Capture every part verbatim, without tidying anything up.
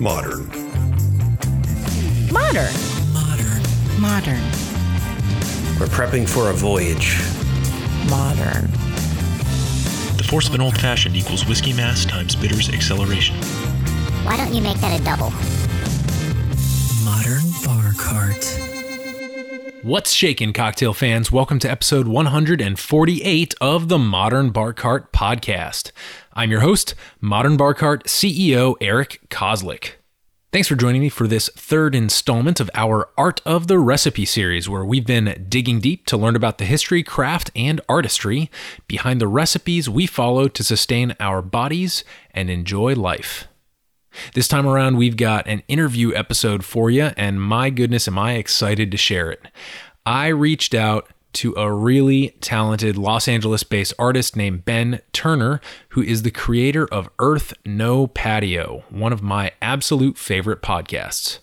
Modern. Modern. Modern. Modern. We're prepping for a voyage. Modern. The force of an old-fashioned equals whiskey mass times bitters acceleration. Why don't you make that a double? Modern Bar Cart. What's shaking, cocktail fans? Welcome to episode one forty-eight of the Modern Bar Cart podcast. I'm your host, Modern Bar Cart C E O Eric Koslick. Thanks for joining me for this third installment of our Art of the Recipe series, where we've been digging deep to learn about the history, craft, and artistry behind the recipes we follow to sustain our bodies and enjoy life. This time around, we've got an interview episode for you, and my goodness, am I excited to share it. I reached out to a really talented Los Angeles-based artist named Ben Turner, who is the creator of Earth No Patio, one of my absolute favorite podcasts.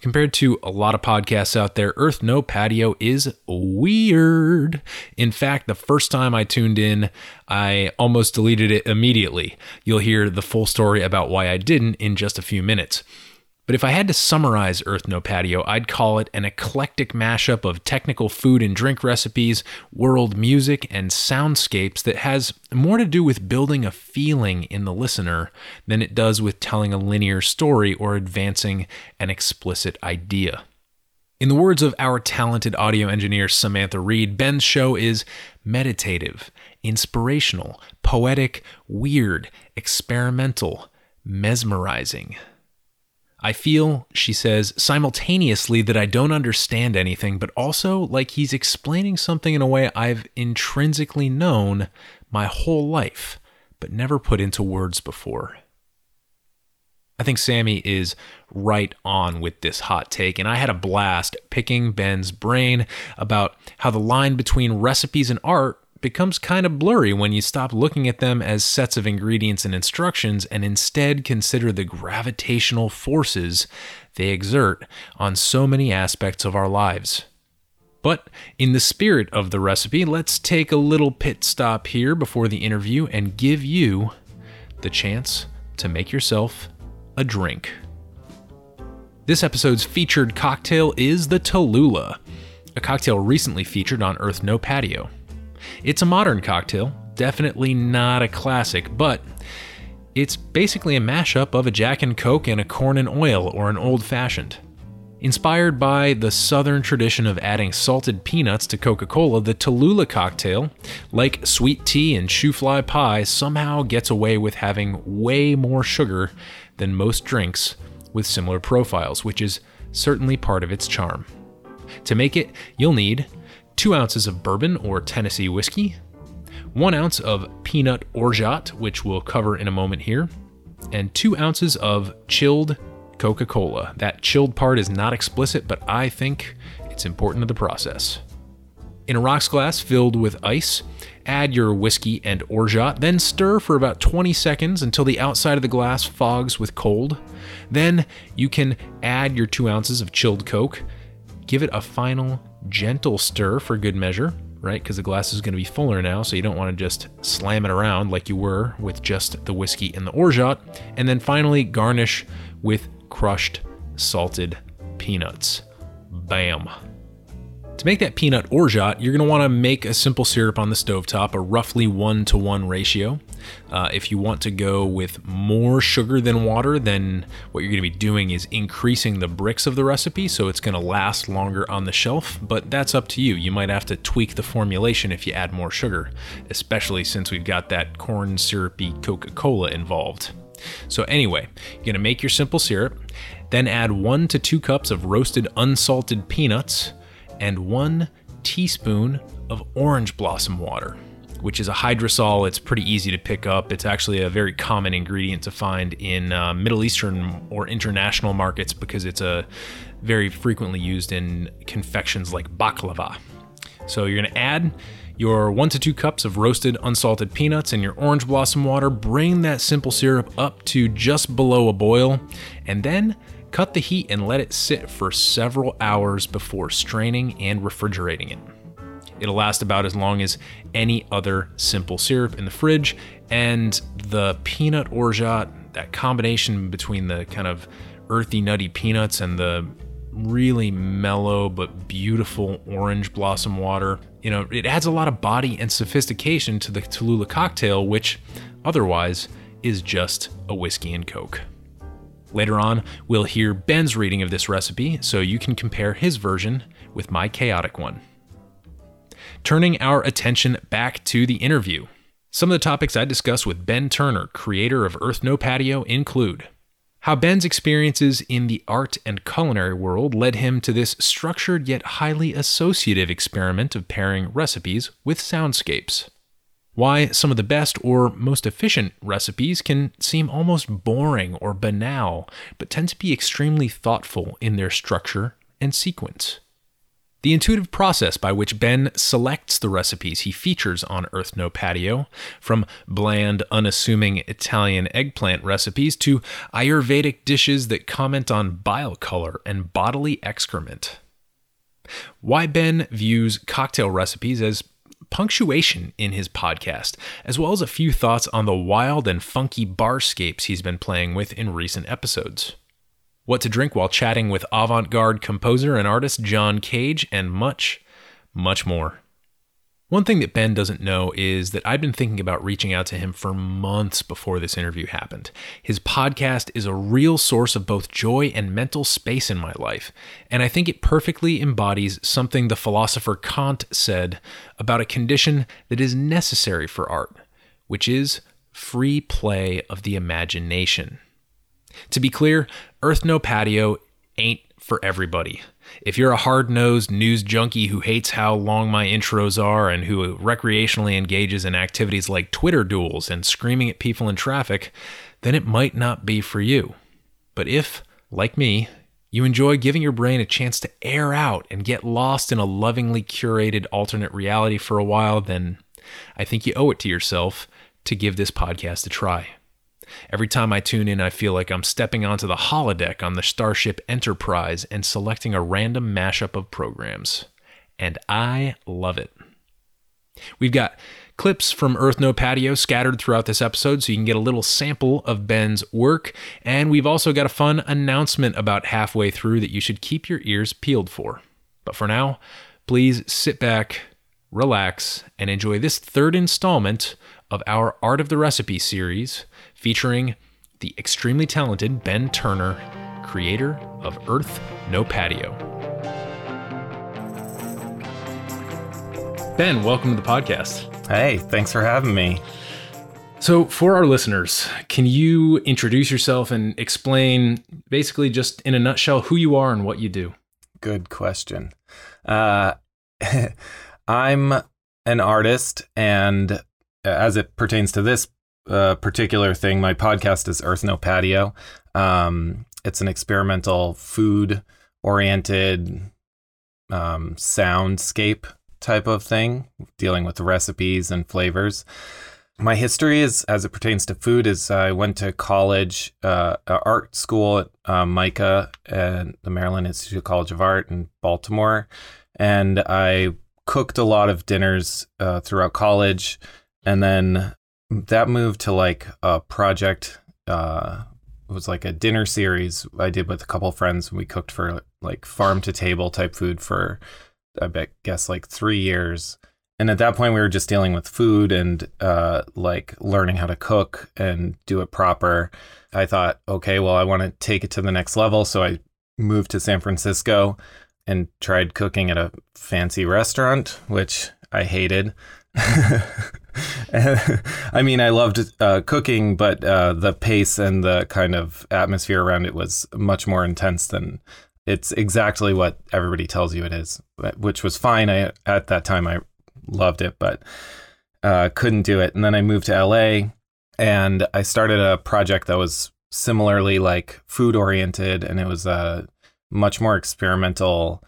Compared to a lot of podcasts out there, Earth No Patio is weird. In fact, the first time I tuned in, I almost deleted it immediately. You'll hear the full story about why I didn't in just a few minutes. But if I had to summarize Earth No Patio, I'd call it an eclectic mashup of technical food and drink recipes, world music, and soundscapes that has more to do with building a feeling in the listener than it does with telling a linear story or advancing an explicit idea. In the words of our talented audio engineer Samantha Reed, Ben's show is meditative, inspirational, poetic, weird, experimental, mesmerizing. I feel, she says, simultaneously that I don't understand anything, but also like he's explaining something in a way I've intrinsically known my whole life, but never put into words before. I think Sammy is right on with this hot take, and I had a blast picking Ben's brain about how the line between recipes and art becomes kind of blurry when you stop looking at them as sets of ingredients and instructions and instead consider the gravitational forces they exert on so many aspects of our lives. But in the spirit of the recipe, let's take a little pit stop here before the interview and give you the chance to make yourself a drink. This episode's featured cocktail is the Tallulah, a cocktail recently featured on Earth No Patio. It's a modern cocktail, definitely not a classic, but it's basically a mashup of a Jack and Coke and a corn and oil or an old-fashioned. Inspired by the Southern tradition of adding salted peanuts to Coca-Cola, the Tallulah cocktail, like sweet tea and shoe fly pie, somehow gets away with having way more sugar than most drinks with similar profiles, which is certainly part of its charm. To make it, you'll need two ounces of bourbon or Tennessee whiskey, one ounce of peanut orgeat, which we'll cover in a moment here, and two ounces of chilled Coca-Cola. That chilled part is not explicit, but I think it's important to the process. In a rocks glass filled with ice, add your whiskey and orgeat, then stir for about twenty seconds until the outside of the glass fogs with cold. Then you can add your two ounces of chilled Coke, give it a final gentle stir for good measure, right? Because the glass is going to be fuller now, so you don't want to just slam it around like you were with just the whiskey and the orgeat. And then finally garnish with crushed salted peanuts. Bam. To make that peanut orgeat, you're going to want to make a simple syrup on the stovetop, a roughly one-to-one ratio. Uh, if you want to go with more sugar than water, then what you're going to be doing is increasing the bricks of the recipe, so it's going to last longer on the shelf, but that's up to you. You might have to tweak the formulation if you add more sugar, especially since we've got that corn syrupy Coca-Cola involved. So anyway, you're going to make your simple syrup, then add one to two cups of roasted unsalted peanuts, and one teaspoon of orange blossom water, which is a hydrosol. It's pretty easy to pick up. It's actually a very common ingredient to find in uh, Middle Eastern or international markets because it's a very frequently used in confections like baklava. So you're gonna add your one to two cups of roasted unsalted peanuts and your orange blossom water, bring that simple syrup up to just below a boil, and then cut the heat and let it sit for several hours before straining and refrigerating it. It'll last about as long as any other simple syrup in the fridge, and the peanut orgeat, that combination between the kind of earthy, nutty peanuts and the really mellow but beautiful orange blossom water, you know, it adds a lot of body and sophistication to the Tallulah cocktail, which otherwise is just a whiskey and Coke. Later on, we'll hear Ben's reading of this recipe, so you can compare his version with my chaotic one. Turning our attention back to the interview, some of the topics I discuss with Ben Turner, creator of Earth No Patio, include how Ben's experiences in the art and culinary world led him to this structured yet highly associative experiment of pairing recipes with soundscapes. Why some of the best or most efficient recipes can seem almost boring or banal, but tend to be extremely thoughtful in their structure and sequence. The intuitive process by which Ben selects the recipes he features on Earth No Patio, from bland, unassuming Italian eggplant recipes to Ayurvedic dishes that comment on bile color and bodily excrement. Why Ben views cocktail recipes as punctuation in his podcast, as well as a few thoughts on the wild and funky barscapes he's been playing with in recent episodes. What to drink while chatting with avant-garde composer and artist John Cage, and much, much more. One thing that Ben doesn't know is that I've been thinking about reaching out to him for months before this interview happened. His podcast is a real source of both joy and mental space in my life, and I think it perfectly embodies something the philosopher Kant said about a condition that is necessary for art, which is free play of the imagination. To be clear, Earth No Patio ain't for everybody. If you're a hard-nosed news junkie who hates how long my intros are and who recreationally engages in activities like Twitter duels and screaming at people in traffic, then it might not be for you. But if, like me, you enjoy giving your brain a chance to air out and get lost in a lovingly curated alternate reality for a while, then I think you owe it to yourself to give this podcast a try. Every time I tune in, I feel like I'm stepping onto the holodeck on the Starship Enterprise and selecting a random mashup of programs. And I love it. We've got clips from Earth No Patio scattered throughout this episode, so you can get a little sample of Ben's work. And we've also got a fun announcement about halfway through that you should keep your ears peeled for. But for now, please sit back, relax, and enjoy this third installment of our Art of the Recipe series, featuring the extremely talented Ben Turner, creator of Earth No Patio. Ben, welcome to the podcast. Hey, thanks for having me. So for our listeners, can you introduce yourself and explain basically just in a nutshell who you are and what you do? Good question. Uh, I'm an artist, and as it pertains to this uh, particular thing, my podcast is Earth No Patio. Um, it's an experimental food-oriented um, soundscape type of thing, dealing with recipes and flavors. My history is, as it pertains to food, is I went to college, uh, art school at uh, MICA at the Maryland Institute College of Art in Baltimore, and I cooked a lot of dinners uh, throughout college. And then that moved to like a project, uh, it was like a dinner series I did with a couple of friends. We cooked for like farm to table type food for, I bet, guess like three years. And at that point we were just dealing with food and uh, like learning how to cook and do it proper. I thought, okay, well, I want to take it to the next level. So I moved to San Francisco and tried cooking at a fancy restaurant, which I hated. I mean, I loved uh, cooking, but uh, the pace and the kind of atmosphere around it was much more intense than it's exactly what everybody tells you it is, which was fine. I, at that time, I loved it, but uh, couldn't do it. And then I moved to L A and I started a project that was similarly like food oriented. And it was a much more experimental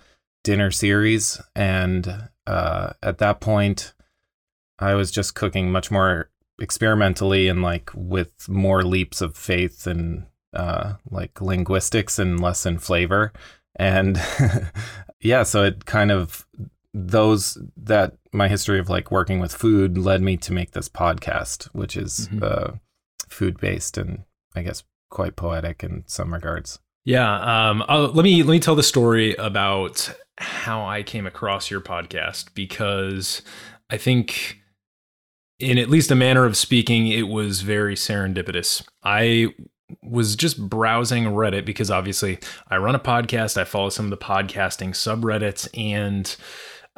dinner series. And uh, at that point, I was just cooking much more experimentally and like with more leaps of faith and uh, like linguistics and less in flavor. And yeah, so it kind of those that my history of like working with food led me to make this podcast, which is mm-hmm. uh, food based. And I guess, quite poetic in some regards. Yeah. Um, let me let me tell the story about how I came across your podcast, because I think, in at least a manner of speaking, it was very serendipitous. I was just browsing Reddit because obviously I run a podcast. I follow some of the podcasting subreddits, and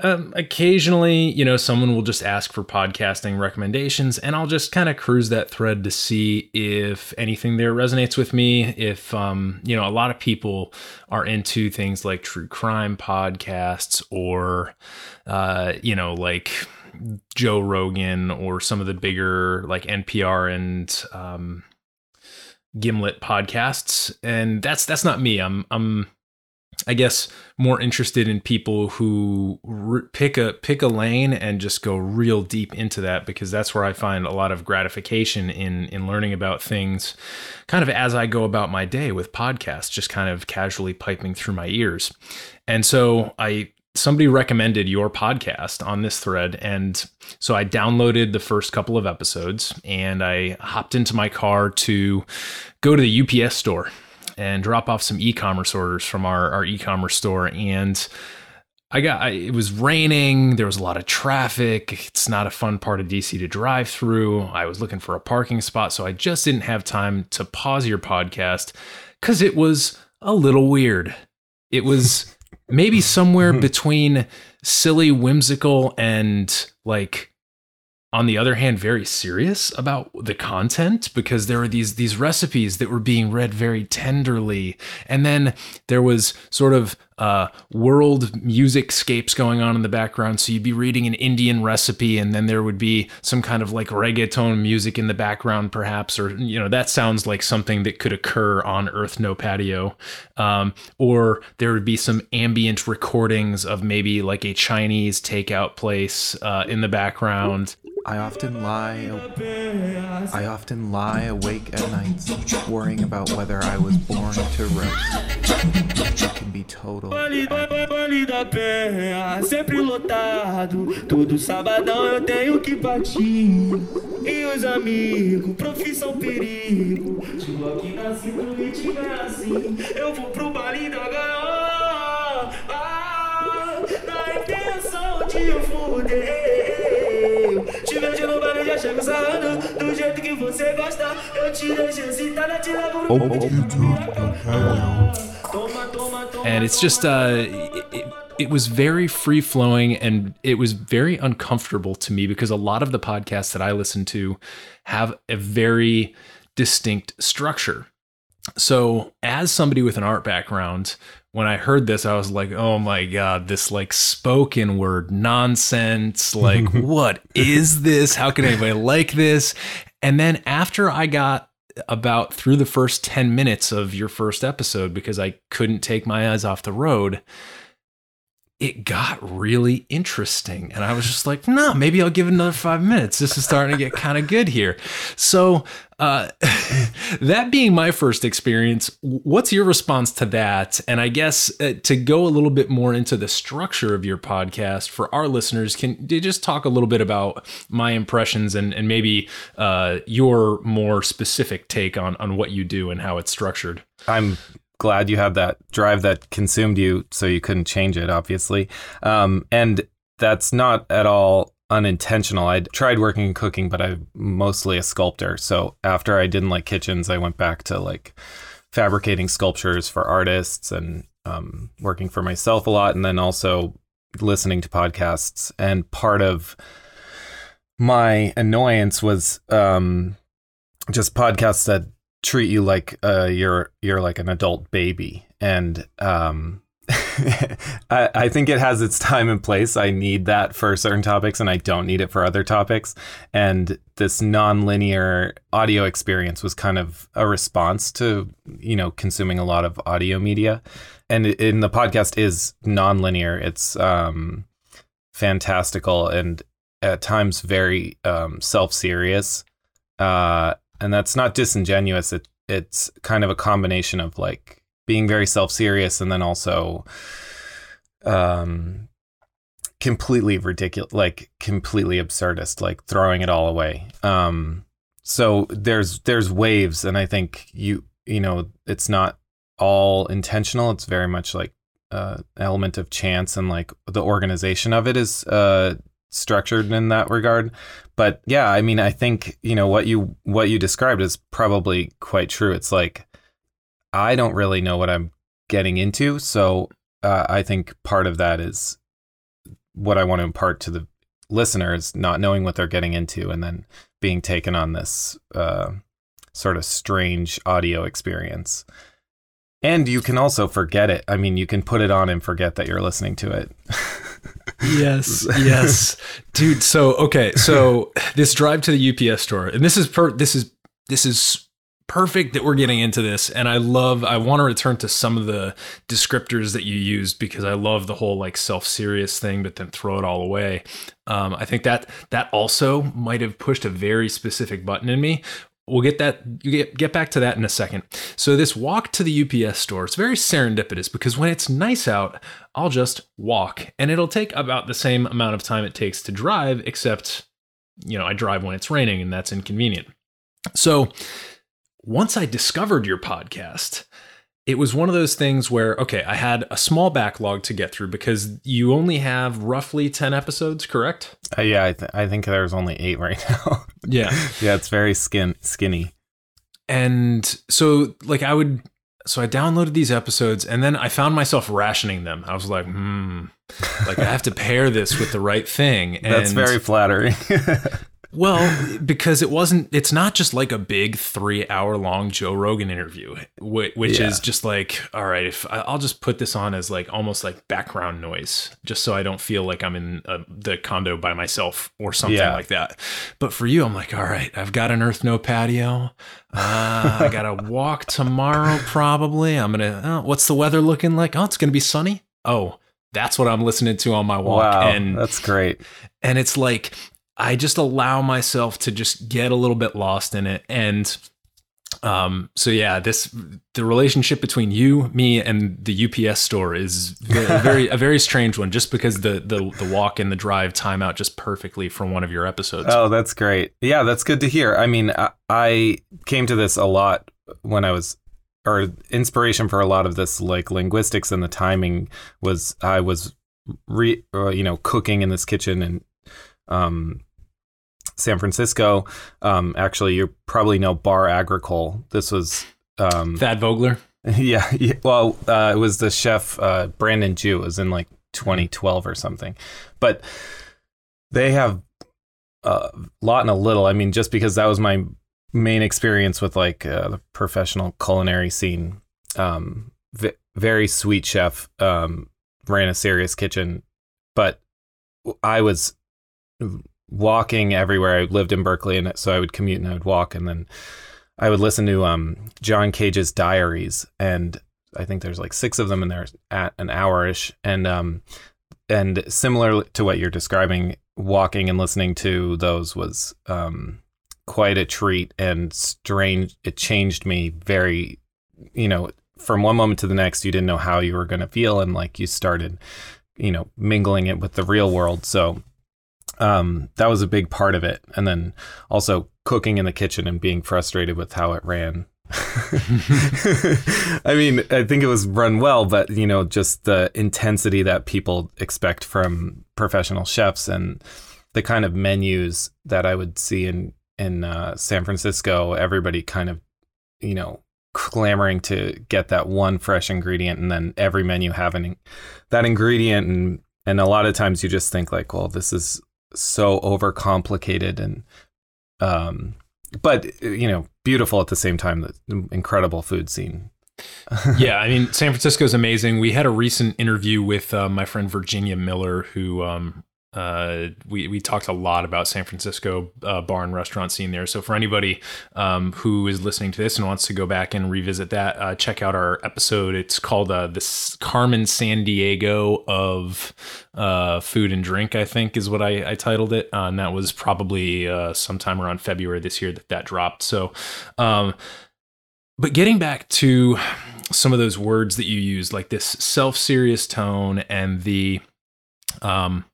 um, occasionally, you know, someone will just ask for podcasting recommendations, and I'll just kind of cruise that thread to see if anything there resonates with me. If, um, you know, a lot of people are into things like true crime podcasts or, uh, you know, like Joe Rogan or some of the bigger like N P R and, um, Gimlet podcasts. And that's, that's not me. I'm, I'm, I guess, more interested in people who re- pick a, pick a lane and just go real deep into that, because that's where I find a lot of gratification in, in learning about things kind of as I go about my day with podcasts, just kind of casually piping through my ears. And so I, somebody recommended your podcast on this thread. And so I downloaded the first couple of episodes and I hopped into my car to go to the U P S store and drop off some e-commerce orders from our, our e-commerce store. And I got, I, it was raining. There was a lot of traffic. It's not a fun part of D C to drive through. I was looking for a parking spot, so I just didn't have time to pause your podcast because it was a little weird. It was maybe somewhere between silly, whimsical, and like, on the other hand, very serious about the content, because there were these these recipes that were being read very tenderly. And then there was sort of uh, world music scapes going on in the background. So you'd be reading an Indian recipe, and then there would be some kind of like reggaeton music in the background, perhaps, or, you know, that sounds like something that could occur on Earth No Patio. Um, or there would be some ambient recordings of maybe like a Chinese takeout place uh, in the background. I often lie I often lie awake at night, worrying about whether I was born to roast. It can be total. And it's just, uh, it, it was very free flowing, and it was very uncomfortable to me because a lot of the podcasts that I listen to have a very distinct structure. So as somebody with an art background, when I heard this, I was like, oh my God, this like spoken word nonsense. Like, what is this? How can anybody like this? And then after I got about through the first ten minutes of your first episode, because I couldn't take my eyes off the road, it got really interesting. And I was just like, no, nah, maybe I'll give it another five minutes. This is starting to get kind of good here. So uh, that being my first experience, what's your response to that? And I guess uh, to go a little bit more into the structure of your podcast for our listeners, can you just talk a little bit about my impressions and, and maybe uh, your more specific take on, on what you do and how it's structured? I'm glad you had that drive that consumed you, so you couldn't change it, obviously. Um, and that's not at all unintentional. I tried working in cooking, but I'm mostly a sculptor. So after I didn't like kitchens, I went back to like fabricating sculptures for artists and um, working for myself a lot, and then also listening to podcasts. And part of my annoyance was um, just podcasts that treat you like uh, you're you're like an adult baby. And um, I, I think it has its time and place. I need that for certain topics, and I don't need it for other topics. And this non-linear audio experience was kind of a response to, you know, consuming a lot of audio media. And in the podcast is non-linear. It's um, fantastical and at times very um, self-serious. Uh, And that's not disingenuous. It it's kind of a combination of like being very self-serious and then also um, completely ridiculous, like completely absurdist, like throwing it all away. Um, so there's there's waves, and I think you you know it's not all intentional. It's very much like uh, an element of chance, and like the organization of it is uh, structured in that regard. But yeah, I mean, I think you know what you what you described is probably quite true. It's like I don't really know what I'm getting into, so uh, I think part of that is what I want to impart to the listeners, not knowing what they're getting into, and then being taken on this uh, sort of strange audio experience. And you can also forget it. I mean, you can put it on and forget that you're listening to it. Yes, yes, dude. So okay, so this drive to the U P S store, and this is per- this is this is. perfect that we're getting into this. And I love, I want to return to some of the descriptors that you used, because I love the whole like self-serious thing, but then throw it all away. Um, I think that that also might have pushed a very specific button in me. We'll get that, you get, get back to that in a second. So this walk to the U P S store, it's very serendipitous, because when it's nice out, I'll just walk, and it'll take about the same amount of time it takes to drive, except, you know, I drive when it's raining, and that's inconvenient. So once I discovered your podcast, it was one of those things where, okay, I had a small backlog to get through, because you only have roughly ten episodes, correct? Uh, yeah, I, th- I think there's only eight right now. Yeah. Yeah, it's very skin skinny. And so like I would, so I downloaded these episodes, and then I found myself rationing them. I was like, hmm, like I have to pair this with the right thing. And that's very flattering. Well, because it wasn't, it's not just like a big three hour long Joe Rogan interview, which, which yeah. is just like, all right, if I'll just put this on as like almost like background noise, just so I don't feel like I'm in a, the condo by myself or something yeah. like that. But for you, I'm like, all right, I've got an Earth No Patio. Uh, I got to walk tomorrow. Probably I'm going to, oh, what's the weather looking like? Oh, it's going to be sunny. Oh, that's what I'm listening to on my walk. Wow, and that's great. And it's like, I just allow myself to just get a little bit lost in it. And um, so, yeah, this the relationship between you, me, and the U P S store is very, very a very strange one, just because the, the the walk and the drive time out just perfectly from one of your episodes. Oh, that's great. Yeah, that's good to hear. I mean, I, I came to this a lot when I was, or inspiration for a lot of this, like linguistics and the timing was I was, re, uh, you know, cooking in this kitchen in um, San Francisco. Um, actually, you probably know Bar Agricole. This was um, Thad Vogler. Yeah, yeah. Well, uh, it was the chef uh, Brandon Jew. It was in like twenty twelve or something. But they have a lot and a little. I mean, just because that was my main experience with like uh, the professional culinary scene. Um, v- very sweet chef. Um, ran a serious kitchen, but I was walking everywhere. I lived in Berkeley, and so I would commute and I would walk, and then I would listen to um, John Cage's diaries, and I think there's like six of them, and they're at an hour-ish, and um, and similar to what you're describing, walking and listening to those was um, quite a treat and strange. It changed me very, you know, from one moment to the next. You didn't know how you were going to feel, and like you started, you know, mingling it with the real world. So Um, that was a big part of it. And then also cooking in the kitchen and being frustrated with how it ran. I mean, I think it was run well, but, you know, just the intensity that people expect from professional chefs and the kind of menus that I would see in, in uh, San Francisco, everybody kind of, you know, clamoring to get that one fresh ingredient, and then every menu having that ingredient. And, and a lot of times you just think like, well, this is so overcomplicated and, um, but you know, beautiful at the same time. The incredible food scene. Yeah, I mean, San Francisco is amazing. We had a recent interview with uh, my friend Virginia Miller, who um, uh, we we talked a lot about San Francisco uh, bar and restaurant scene there. So for anybody um, who is listening to this and wants to go back and revisit that, uh, check out our episode. It's called uh, the Carmen San Diego of uh, food and drink, I think is what I, I titled it. Uh, and that was probably uh, sometime around February this year that that dropped. So, um, but getting back to some of those words that you used, like this self-serious tone and the, um,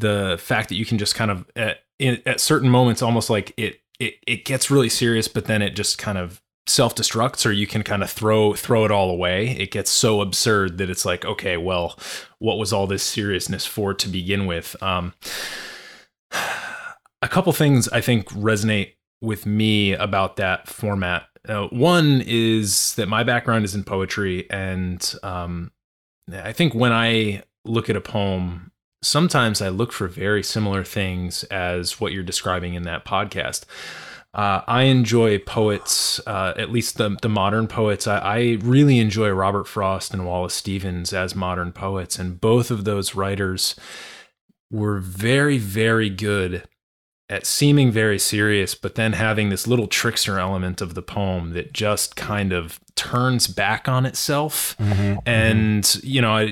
the fact that you can just kind of at, at certain moments, almost like it it, it gets really serious, but then it just kind of self-destructs, or you can kind of throw throw it all away. It gets so absurd that it's like, okay, well, what was all this seriousness for to begin with? Um, a couple things I think resonate with me about that format. Uh, one is that my background is in poetry, and um, I think when I look at a poem, sometimes I look for very similar things as what you're describing in that podcast. Uh, I enjoy poets, uh, at least the, the modern poets. I, I really enjoy Robert Frost and Wallace Stevens as modern poets, and both of those writers were very, very good at seeming very serious, but then having this little trickster element of the poem that just kind of turns back on itself. Mm-hmm. And, you know, are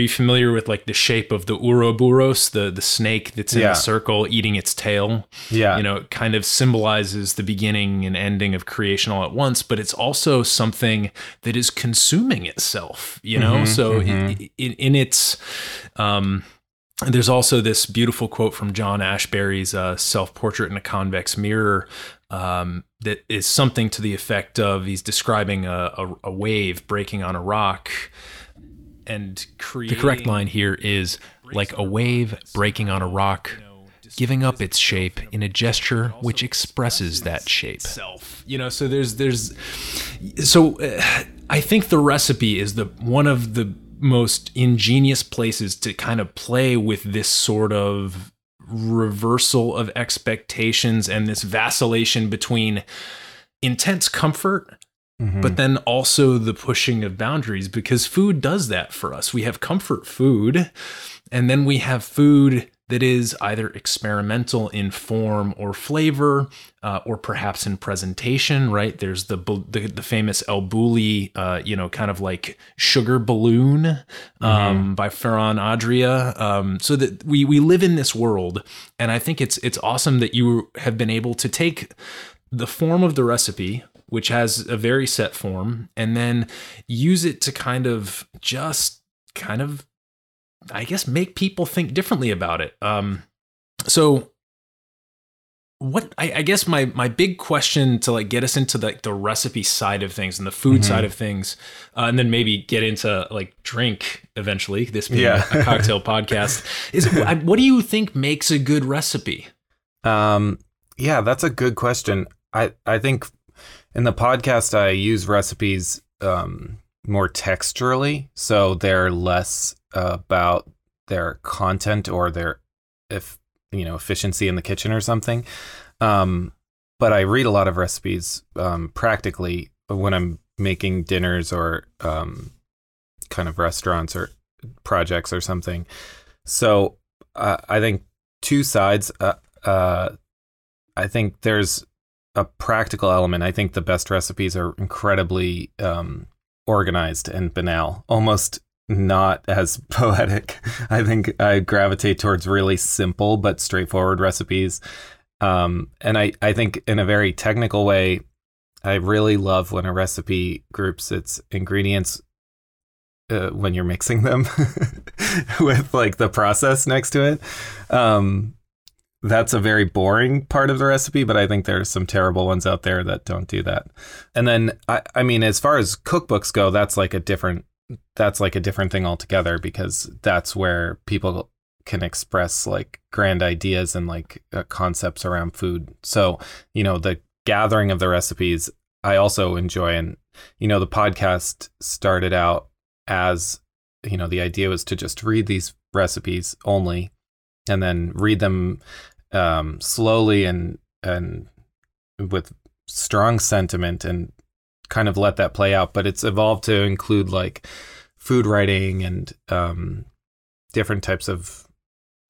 you familiar with like the shape of the Ouroboros, the, the snake that's in yeah. a circle eating its tail? Yeah. You know, it kind of symbolizes the beginning and ending of creation all at once, but it's also something that is consuming itself, you know? Mm-hmm. So mm-hmm. In, in, in its... um. There's also this beautiful quote from John Ashbery's uh, Self-Portrait in a Convex Mirror um, that is something to the effect of, he's describing a, a, a wave breaking on a rock and creating... The correct line here is, like a wave breaking on a rock, giving up its shape in a gesture which expresses that shape. You know, so there's... there's so uh, I think the recipe is the one of the most ingenious places to kind of play with this sort of reversal of expectations and this vacillation between intense comfort, mm-hmm. but then also the pushing of boundaries, because food does that for us. We have comfort food, and then we have food that is either experimental in form or flavor, uh, or perhaps in presentation, right? There's the the, the famous El Bulli, uh, you know, kind of like sugar balloon um, mm-hmm. by Ferran Adria. Um, so that we we live in this world, and I think it's it's awesome that you have been able to take the form of the recipe, which has a very set form, and then use it to kind of just kind of I guess, make people think differently about it. Um, so what, I, I guess my, my big question to like get us into like the, the recipe side of things and the food mm-hmm. side of things, uh, and then maybe get into like drink eventually, this being yeah. a cocktail podcast is I, what do you think makes a good recipe? Um, yeah, that's a good question. I, I think in the podcast, I use recipes, um, more texturally. So they're less about their content or their, if you know, efficiency in the kitchen or something. Um, but I read a lot of recipes um, practically when I'm making dinners or um, kind of restaurants or projects or something. So uh, I think two sides. Uh, uh, I think there's a practical element. I think the best recipes are incredibly um, organized and banal, almost not as poetic. I think I gravitate towards really simple but straightforward recipes. Um, and I, I think in a very technical way, I really love when a recipe groups its ingredients uh, when you're mixing them with like the process next to it. Um, that's a very boring part of the recipe, but I think there's some terrible ones out there that don't do that. And then, I, I mean, as far as cookbooks go, that's like a different that's like a different thing altogether, because that's where people can express like grand ideas and like uh, concepts around food. So, you know, the gathering of the recipes, I also enjoy. And, you know, the podcast started out as, you know, the idea was to just read these recipes only and then read them um, slowly and, and with strong sentiment and kind of let that play out, but it's evolved to include like food writing and um, different types of,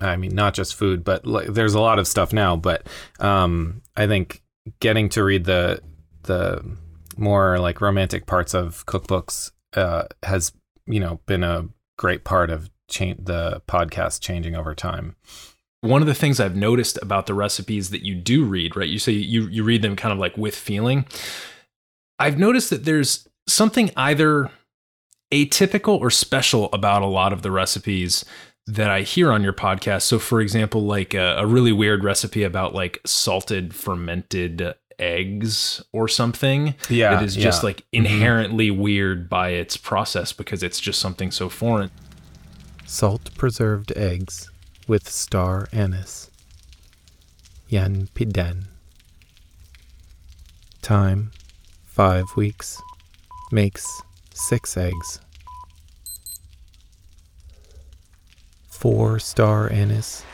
I mean, not just food, but like, there's a lot of stuff now, but um, I think getting to read the, the more like romantic parts of cookbooks uh, has, you know, been a great part of cha- the podcast changing over time. One of the things I've noticed about the recipes that you do read, right? You say you, you read them kind of like with feeling. I've noticed that there's something either atypical or special about a lot of the recipes that I hear on your podcast. So for example, like a, a really weird recipe about like salted fermented eggs or something yeah, that is just yeah. like inherently mm-hmm. weird by its process because it's just something so foreign. Salt preserved eggs with star anise. Yan Piden. Time, five weeks. Makes six eggs. Four star anise,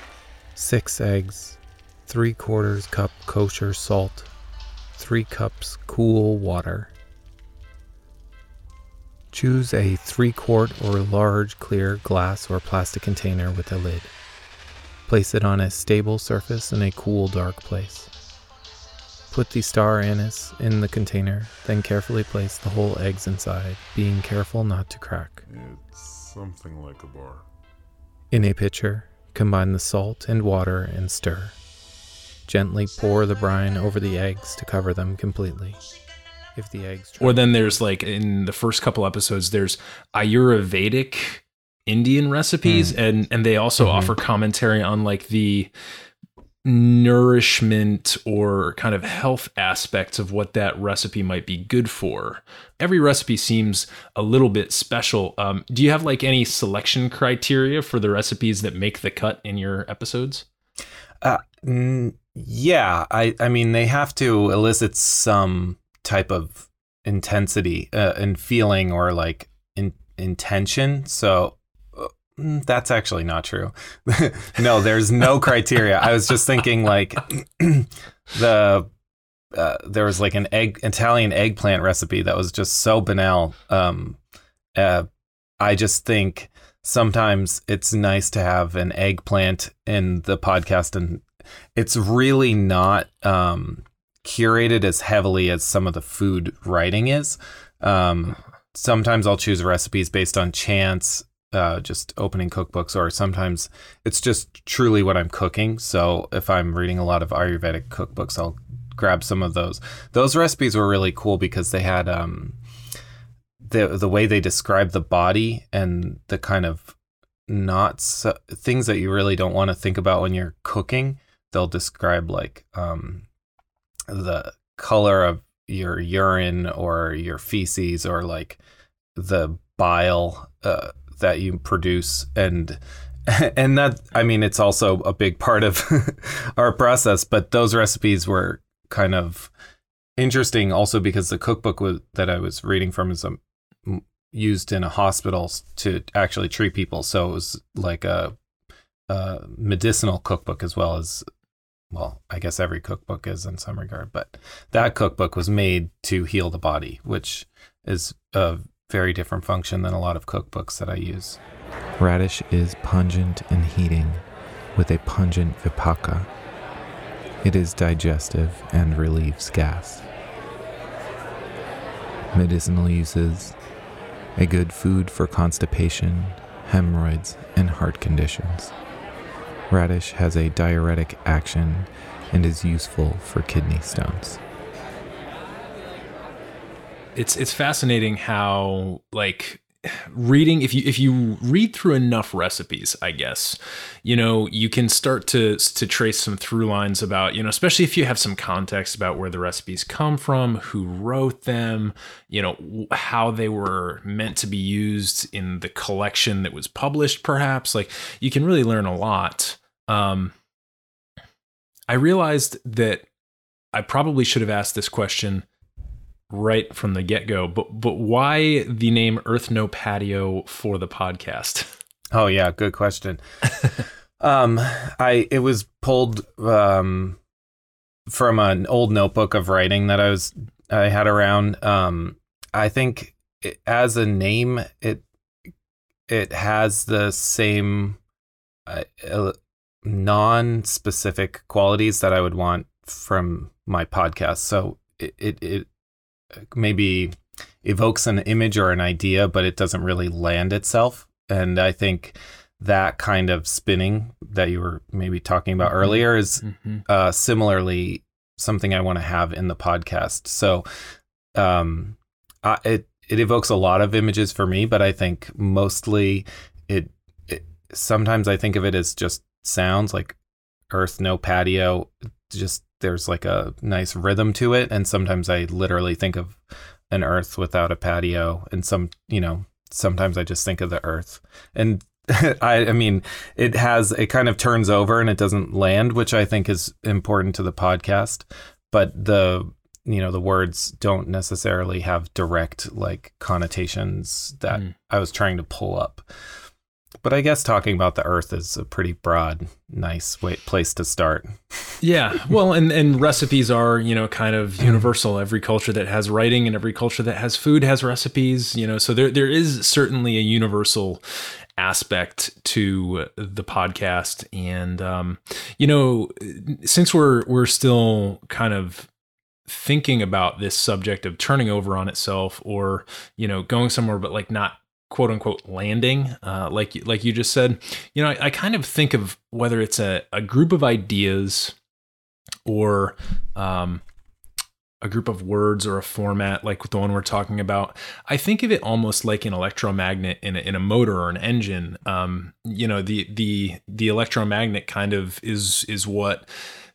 six eggs, three quarters cup kosher salt, three cups cool water. Choose a three quart or large clear glass or plastic container with a lid. Place it on a stable surface in a cool, dark place. Put the star anise in the container, then carefully place the whole eggs inside, being careful not to crack. It's something like a bar. In a pitcher, combine the salt and water and stir. Gently pour the brine over the eggs to cover them completely. If the eggs try- or then there's like in the first couple episodes, there's Ayurvedic Indian recipes, mm. and and they also mm-hmm. offer commentary on like the nourishment or kind of health aspects of what that recipe might be good for. Every recipe seems a little bit special. Um, do you have like any selection criteria for the recipes that make the cut in your episodes? Uh, n- yeah, I, I mean, they have to elicit some type of intensity uh, and feeling or like in- intention. So that's actually not true. No, there's no criteria. I was just thinking like the uh, there was like an egg Italian eggplant recipe that was just so banal. Um, uh, I just think sometimes it's nice to have an eggplant in the podcast, and it's really not um, curated as heavily as some of the food writing is. Um, sometimes I'll choose recipes based on chance. Uh, just opening cookbooks, or sometimes it's just truly what I'm cooking. So if I'm reading a lot of Ayurvedic cookbooks, I'll grab some of those. Those recipes were really cool because they had um, the the way they describe the body and the kind of not so, things that you really don't want to think about when you're cooking. They'll describe like um, the color of your urine or your feces or like the bile uh, that you produce. And, and that, I mean, it's also a big part of our process, but those recipes were kind of interesting also because the cookbook was, that I was reading from is um, used in a hospital to actually treat people. So it was like a, a medicinal cookbook as well as, well, I guess every cookbook is in some regard, but that cookbook was made to heal the body, which is a very different function than a lot of cookbooks that I use. Radish is pungent and heating with a pungent vipaka. It is digestive and relieves gas. Medicinal uses, a good food for constipation, hemorrhoids, and heart conditions. Radish has a diuretic action and is useful for kidney stones. It's it's fascinating how like reading if you if you read through enough recipes, I guess, you know, you can start to to trace some through lines about, you know, especially if you have some context about where the recipes come from, who wrote them, you know, how they were meant to be used in the collection that was published, perhaps. Like you can really learn a lot. Um, I realized that I probably should have asked this question right from the get-go, but but why the name Earth No Patio for the podcast? Oh yeah, good question. um, I it was pulled um from an old notebook of writing that I was I had around. Um, I think it, as a name, it it has the same uh, uh, non-specific qualities that I would want from my podcast. So it it. it maybe evokes an image or an idea, but it doesn't really land itself. And I think that kind of spinning that you were maybe talking about earlier is mm-hmm. uh, similarly something I want to have in the podcast. So um, I, it, it evokes a lot of images for me, but I think mostly it, it sometimes I think of it as just sounds, like Earth No Patio. Just there's like a nice rhythm to it. And sometimes I literally think of an earth without a patio. And some, you know, sometimes I just think of the earth. And I, I mean, it has, it kind of turns over and it doesn't land, which I think is important to the podcast. But the, you know, the words don't necessarily have direct like connotations that mm. I was trying to pull up. But I guess talking about the earth is a pretty broad, nice way, place to start. Yeah. Well, and, and recipes are, you know, kind of universal. Every culture that has writing and every culture that has food has recipes, you know, so there there is certainly a universal aspect to the podcast. And, um, you know, since we're we're still kind of thinking about this subject of turning over on itself or, you know, going somewhere, but like not quote unquote landing, uh, like, like you just said, you know, I, I kind of think of whether it's a, a group of ideas or um, a group of words or a format, like the one we're talking about. I think of it almost like an electromagnet in a, in a motor or an engine. Um, you know, the, the, the electromagnet kind of is, is what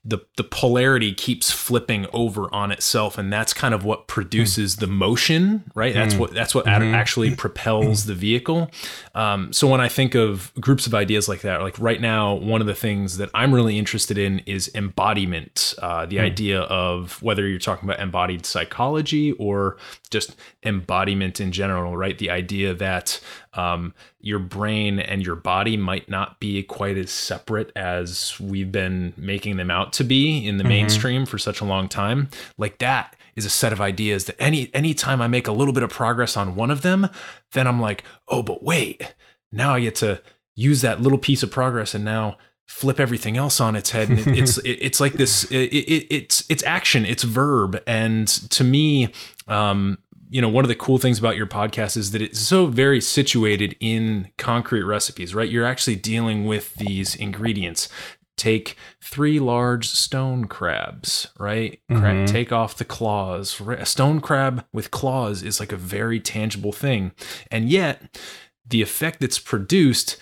the, the polarity keeps flipping over on itself. And that's kind of what produces mm. the motion, right? That's mm. what, that's what mm-hmm. ad- actually propels the vehicle. Um, so when I think of groups of ideas like that, like right now, one of the things that I'm really interested in is embodiment. Uh, the mm. idea of whether you're talking about embodied psychology or just embodiment in general, right? The idea that, um, your brain and your body might not be quite as separate as we've been making them out to be in the mm-hmm. mainstream for such a long time. Like that is a set of ideas that any anytime I make a little bit of progress on one of them, then I'm like, oh, but wait, now I get to use that little piece of progress and now flip everything else on its head. And it, it's it, it's like this. It, it, it's it's action. It's verb. And to me, um, you know, one of the cool things about your podcast is that it's so very situated in concrete recipes, right? You're actually dealing with these ingredients. Take three large stone crabs, right? Mm-hmm. Take off the claws. A stone crab with claws is like a very tangible thing. And yet the effect that's produced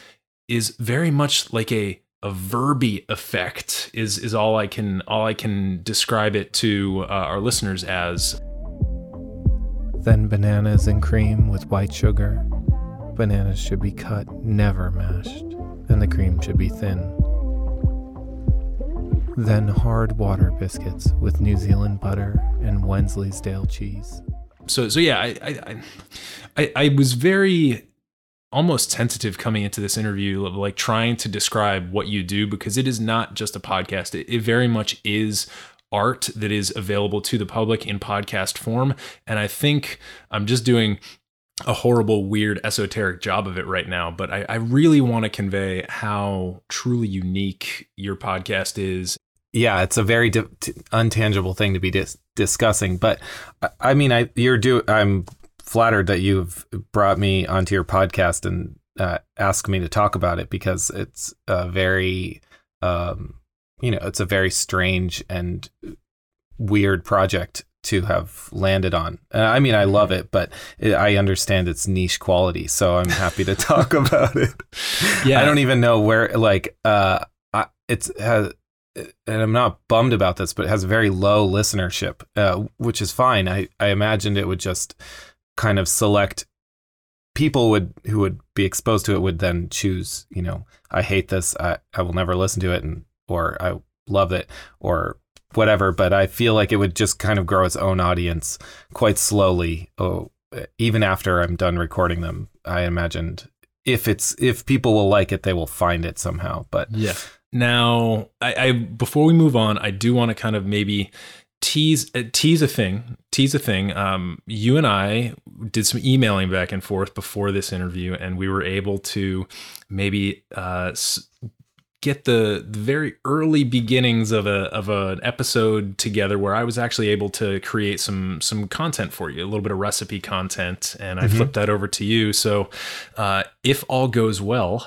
is very much like a a verby effect is, is all I can, all I can describe it to uh, our listeners as. Then bananas and cream with white sugar. Bananas should be cut, never mashed, and the cream should be thin. Then hard water biscuits with New Zealand butter and Wensleydale cheese. So, so yeah, I, I, I, I was very almost tentative coming into this interview, of like trying to describe what you do, because it is not just a podcast. It, it very much is art that is available to the public in podcast form. And I think I'm just doing a horrible, weird, esoteric job of it right now. But I, I really want to convey how truly unique your podcast is. Yeah, it's a very di- t- untangible thing to be dis- discussing. But I, I mean, I you're do I'm flattered that you've brought me onto your podcast and uh, asked me to talk about it, because it's a very um, you know, it's a very strange and weird project to have landed on. And I mean, I love it, but it, I understand its niche quality. So I'm happy to talk about it. Yeah, I don't even know where, like, uh, I, it's has, and I'm not bummed about this, but it has very low listenership, uh, which is fine. I, I imagined it would just kind of select people would who would be exposed to it would then choose, you know, I hate this, I, I will never listen to it, and or I love it, or whatever. But I feel like it would just kind of grow its own audience quite slowly. Oh, even after I'm done recording them, I imagined if it's if people will like it, they will find it somehow. But yeah. Now, I, I before we move on, I do want to kind of maybe tease tease a thing, tease a thing. Um, you and I did some emailing back and forth before this interview, and we were able to maybe Uh, s- get the, the very early beginnings of a of an episode together, where I was actually able to create some some content for you, a little bit of recipe content, and I mm-hmm. flipped that over to you. So uh, if all goes well,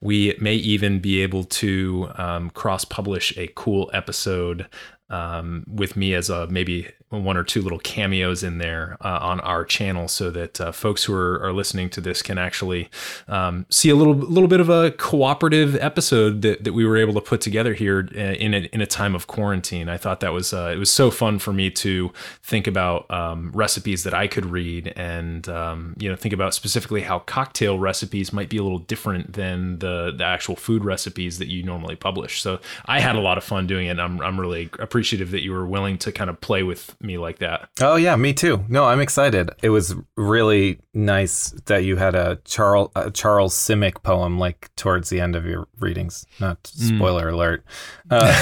we may even be able to um, cross-publish a cool episode um, with me as a maybe one or two little cameos in there uh, on our channel so that uh, folks who are, are listening to this can actually um, see a little little bit of a cooperative episode that, that we were able to put together here in a, in a time of quarantine. I thought that was uh, it was so fun for me to think about um, recipes that I could read and um, you know think about specifically how cocktail recipes might be a little different than the, the actual food recipes that you normally publish. So I had a lot of fun doing it. And I'm I'm really appreciative that you were willing to kind of play with me like that. Oh yeah, me too. No, I'm excited. It was really nice that you had a Charles a Charles Simic poem like towards the end of your readings. Not spoiler mm. alert. Uh,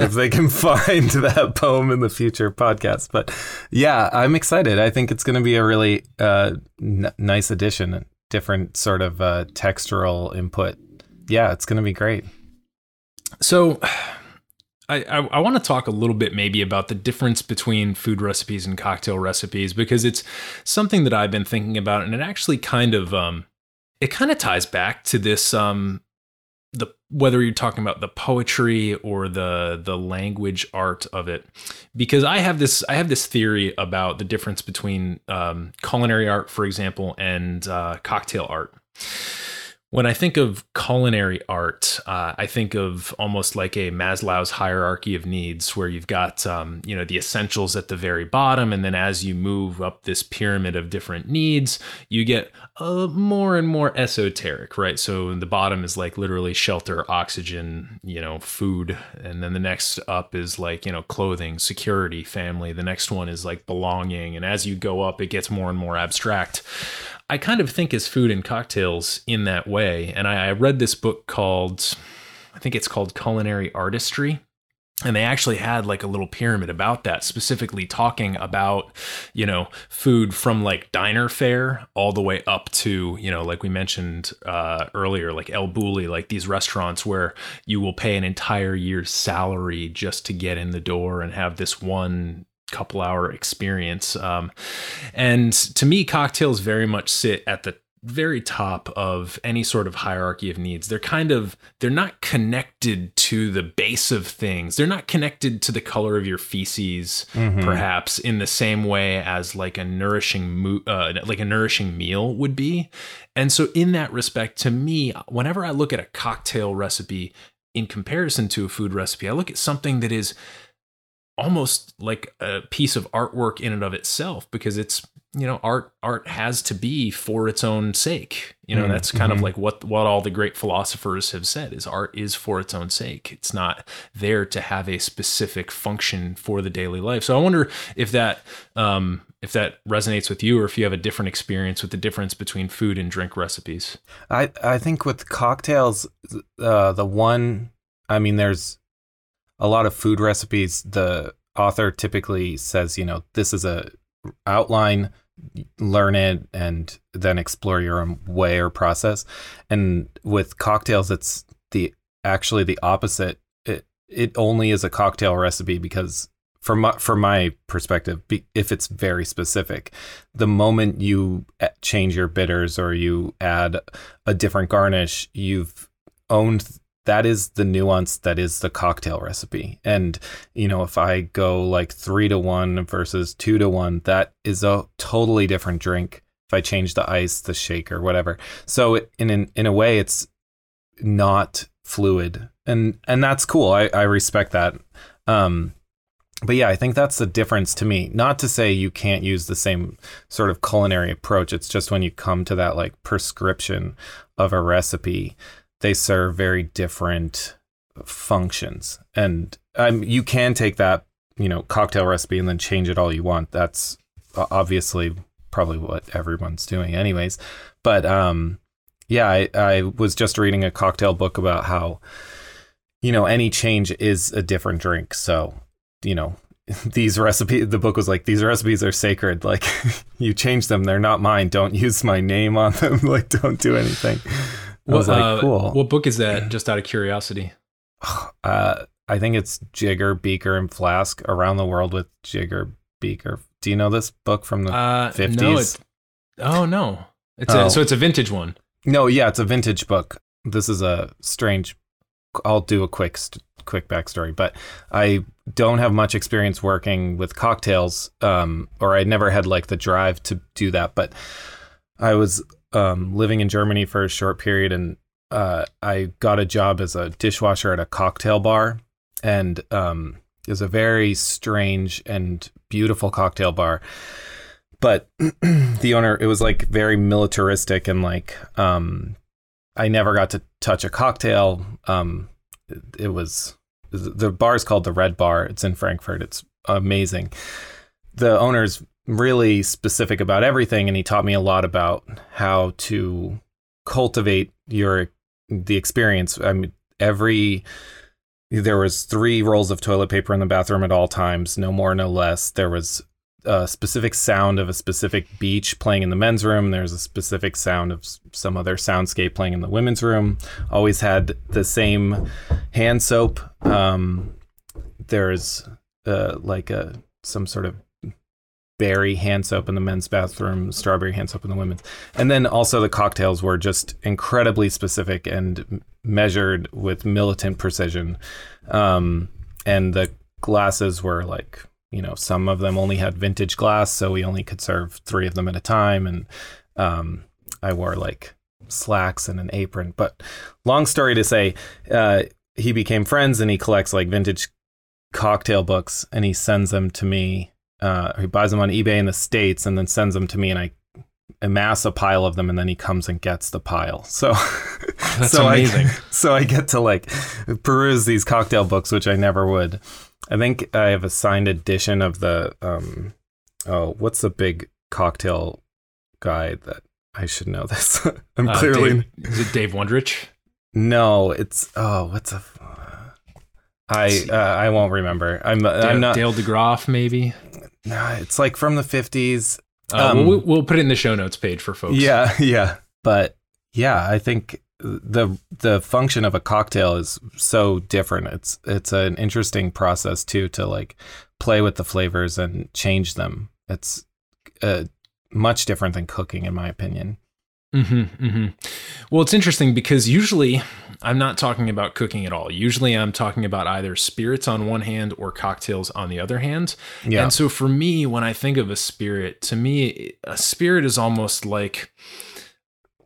if they can find that poem in the future podcast, but yeah, I'm excited. I think it's going to be a really uh, n- nice addition, different sort of uh, textural input. Yeah, it's going to be great. So. I, I, I want to talk a little bit maybe about the difference between food recipes and cocktail recipes, because it's something that I've been thinking about, and it actually kind of um, it kind of ties back to this um, the whether you're talking about the poetry or the the language art of it, because I have this I have this theory about the difference between um, culinary art, for example, and uh, cocktail art. When I think of culinary art, uh, I think of almost like a Maslow's hierarchy of needs, where you've got, um, you know, the essentials at the very bottom. And then as you move up this pyramid of different needs, you get uh, more and more esoteric, right? So the bottom is like literally shelter, oxygen, you know, food. And then the next up is like, you know, clothing, security, family. The next one is like belonging. And as you go up, it gets more and more abstract. I kind of think is food and cocktails in that way. And I, I read this book called, I think it's called Culinary Artistry. And they actually had like a little pyramid about that, specifically talking about, you know, food from like diner fare all the way up to, you know, like we mentioned uh, earlier, like El Bulli, like these restaurants where you will pay an entire year's salary just to get in the door and have this one couple hour experience. Um, and to me, cocktails very much sit at the very top of any sort of hierarchy of needs. They're kind of, they're not connected to the base of things. They're not connected to the color of your feces, mm-hmm. perhaps in the same way as like a nourishing, mo- uh, like a nourishing meal would be. And so in that respect, to me, whenever I look at a cocktail recipe in comparison to a food recipe, I look at something that is almost like a piece of artwork in and of itself, because it's, you know, art, art has to be for its own sake. You know, mm-hmm. that's kind mm-hmm. of like what, what all the great philosophers have said is art is for its own sake. It's not there to have a specific function for the daily life. So I wonder if that, um, if that resonates with you, or if you have a different experience with the difference between food and drink recipes. I, I think with cocktails, uh, the one, I mean, there's, a lot of food recipes, the author typically says, you know, this is a outline, learn it, and then explore your own way or process. And with cocktails, it's the actually the opposite. It it only is a cocktail recipe because from my, from my perspective, if it's very specific, the moment you change your bitters or you add a different garnish, you've owned th- that is the nuance that is the cocktail recipe. And, you know, if I go like three to one versus two to one, that is a totally different drink. If I change the ice, the shaker, whatever. So it, in, in in a way, it's not fluid. And and that's cool. I, I respect that. Um, but yeah, I think that's the difference to me. Not to say you can't use the same sort of culinary approach. It's just when you come to that like prescription of a recipe, they serve very different functions. And um, you can take that, you know, cocktail recipe and then change it all you want. That's obviously probably what everyone's doing anyways. But um, yeah, I, I was just reading a cocktail book about how, you know, any change is a different drink. So, you know, these recipes, the book was like, these recipes are sacred. Like you change them. They're not mine. Don't use my name on them. Like don't do anything. I was what, like, cool. Uh, what book is that? Just out of curiosity. Uh, I think it's Jigger, Beaker, and Flask, Around the World with Jigger, Beaker. Do you know this book from the uh, fifties? No, it, oh, no. It's oh. A, so it's a vintage one. No, yeah, it's a vintage book. This is a strange, I'll do a quick st- quick backstory, but I don't have much experience working with cocktails, um, or I never had like the drive to do that. But I was um, living in Germany for a short period, and uh, I got a job as a dishwasher at a cocktail bar, and um, it was a very strange and beautiful cocktail bar. But the owner, it was like very militaristic, and like um, I never got to touch a cocktail. Um, it was, the bar is called the Red Bar. It's in Frankfurt. It's amazing. The owner's really specific about everything, and he taught me a lot about how to cultivate your the experience. I mean, every there was three rolls of toilet paper in the bathroom at all times, no more, no less. There was a specific sound of a specific beach playing in the men's room. There's a specific sound of some other soundscape playing in the women's room. Always had the same hand soap. Um, there's uh, like a some sort of berry hand soap in the men's bathroom, strawberry hand soap in the women's. And then also the cocktails were just incredibly specific and measured with militant precision. Um, and the glasses were like, you know, some of them only had vintage glass, so we only could serve three of them at a time. And um, I wore like slacks and an apron. But long story to say, uh, he became friends, and he collects like vintage cocktail books, and he sends them to me. Uh, he buys them on eBay in the States and then sends them to me, and I amass a pile of them, and then he comes and gets the pile. So that's so amazing. I, so I get to like peruse these cocktail books, which I never would. I think I have a signed edition of the, um, oh, what's the big cocktail guy that I should know this? I'm uh, clearly... Dave, is it Dave Wondrich? No, it's, oh, what's a... I uh, I won't remember. I'm, Dale, I'm not... Dale DeGroff, maybe? Nah, it's like from the fifties. Uh, um, we'll, we'll put it in the show notes page for folks. Yeah, yeah. But yeah, I think... the the function of a cocktail is so different. It's it's an interesting process too, to like play with the flavors and change them. It's uh, much different than cooking, in my opinion. Mm-hmm, mm-hmm. Well, it's interesting because usually I'm not talking about cooking at all. Usually I'm talking about either spirits on one hand or cocktails on the other hand. Yeah. And so for me, when I think of a spirit, to me, a spirit is almost like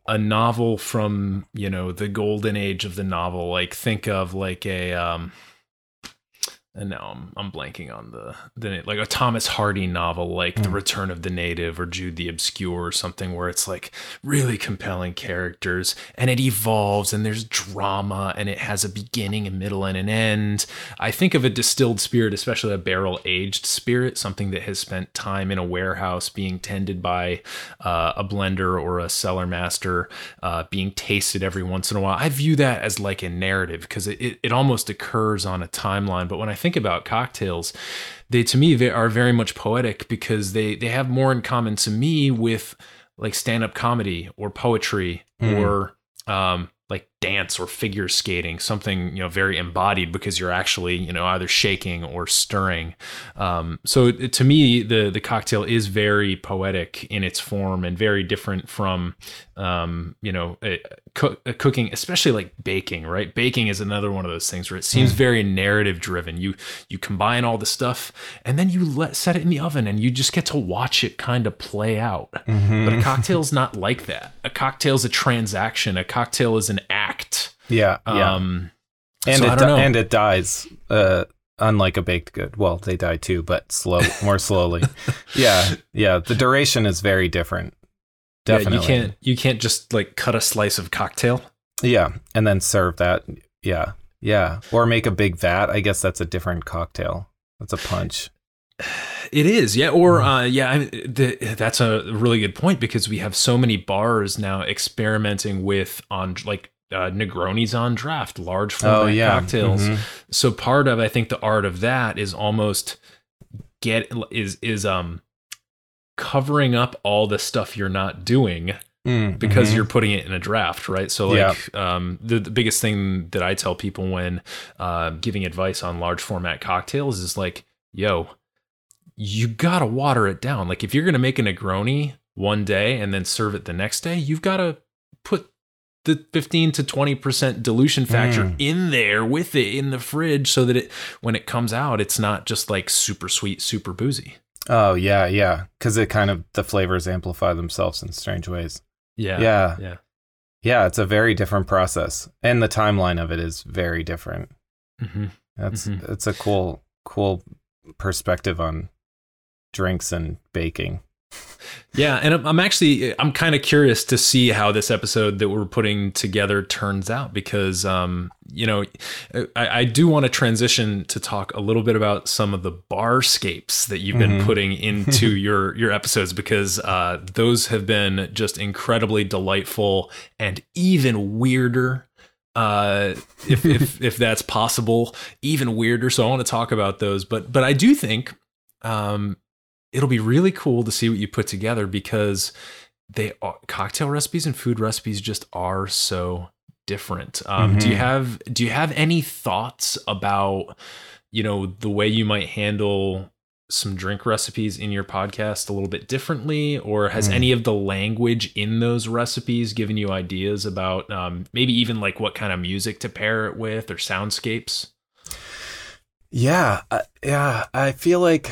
a novel from, you know, the golden age of the novel. Like think of like a, um, and now I'm, I'm blanking on the, the, like a Thomas Hardy novel, like mm. The Return of the Native or Jude the Obscure or something, where it's like really compelling characters and it evolves and there's drama and it has a beginning, a middle, and an end. I think of a distilled spirit, especially a barrel aged spirit, something that has spent time in a warehouse being tended by uh, a blender or a cellar master, uh, being tasted every once in a while. I view that as like a narrative because it, it, it almost occurs on a timeline. But when I think think about cocktails, they to me they are very much poetic because they they have more in common to me with like stand-up comedy or poetry mm. or um like dance or figure skating, something, you know, very embodied because you're actually, you know, either shaking or stirring. Um, so it, to me, the the cocktail is very poetic in its form and very different from, um, you know, a, a cooking, especially like baking, right? Baking is another one of those things where it seems very narrative driven. You, you combine all the stuff and then you let set it in the oven and you just get to watch it kind of play out. Mm-hmm. But a cocktail's not like that. A cocktail's a transaction. A cocktail is an act. Yeah. Um, yeah. And, so it di- and it dies, uh, unlike a baked good. Well, they die too, but slow, more slowly. Yeah. Yeah. The duration is very different. Definitely. Yeah, you can't, you can't just like cut a slice of cocktail. Yeah. And then serve that. Yeah. Yeah. Or make a big vat. I guess that's a different cocktail. That's a punch. It is. Yeah. Or, uh, yeah, I, the, that's a really good point because we have so many bars now experimenting with on like, Uh, Negronis on draft, large format oh, yeah. cocktails. Mm-hmm. So part of, I think the art of that is almost get is, is, um, covering up all the stuff you're not doing mm-hmm. because you're putting it in a draft. Right. So like, yeah. um, the, the biggest thing that I tell people when, uh, giving advice on large format cocktails is like, yo, you gotta water it down. Like if you're going to make a Negroni one day and then serve it the next day, you've got to put the fifteen to twenty percent dilution factor mm. in there with it in the fridge so that it, when it comes out, it's not just like super sweet, super boozy. Oh yeah. Yeah. Cause it kind of, the flavors amplify themselves in strange ways. Yeah. Yeah. Yeah. Yeah. It's a very different process, and the timeline of it is very different. Mm-hmm. That's, mm-hmm. it's a cool, cool perspective on drinks and baking. Yeah, and I'm actually I'm kind of curious to see how this episode that we're putting together turns out, because um, you know, I, I do want to transition to talk a little bit about some of the barscapes that you've mm-hmm. been putting into your your episodes, because uh, those have been just incredibly delightful and even weirder. Uh, if if if that's possible, even weirder. So I want to talk about those, but but I do think. Um, It'll be really cool to see what you put together, because they are, cocktail recipes and food recipes just are so different. Um, mm-hmm. Do you have do you have any thoughts about, you know, the way you might handle some drink recipes in your podcast a little bit differently, or has mm. any of the language in those recipes given you ideas about um, maybe even like what kind of music to pair it with or soundscapes? Yeah, uh, yeah, I feel like.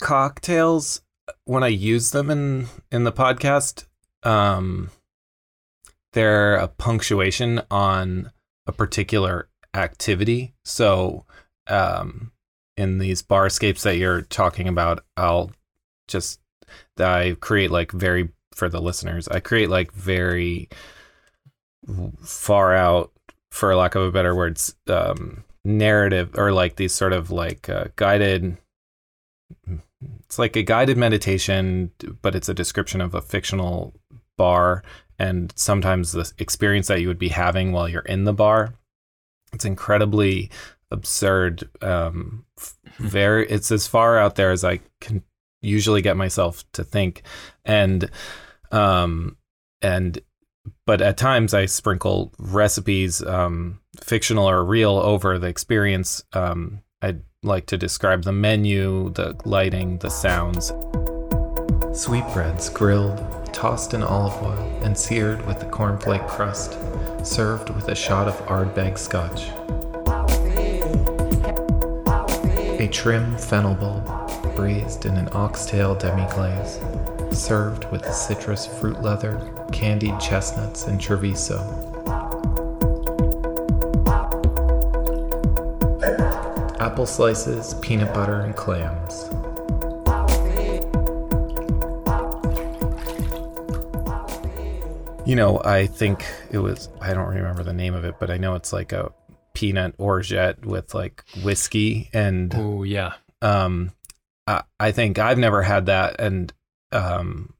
Cocktails, when I use them in in the podcast, um they're a punctuation on a particular activity. So um in these barscapes that you're talking about, I'll just I create like very for the listeners I create like very far out, for lack of a better words, um narrative, or like these sort of like uh, guided it's like a guided meditation, but it's a description of a fictional bar and sometimes the experience that you would be having while you're in the bar. It's incredibly absurd. Um, very, it's as far out there as I can usually get myself to think. And, um, and, but at times I sprinkle recipes, um, fictional or real, over the experience. Um, I like to describe the menu, the lighting, the sounds. Sweetbreads grilled, tossed in olive oil, and seared with the cornflake crust, served with a shot of Ardbeg Scotch. A trim fennel bulb, braised in an oxtail demi-glaze, served with a citrus fruit leather, candied chestnuts, and Treviso. Apple slices, peanut butter, and clams. You know, I think it was, I don't remember the name of it, but I know it's like a peanut orgeat with like whiskey and. Oh, yeah. Um, I, I think I've never had that. And, um,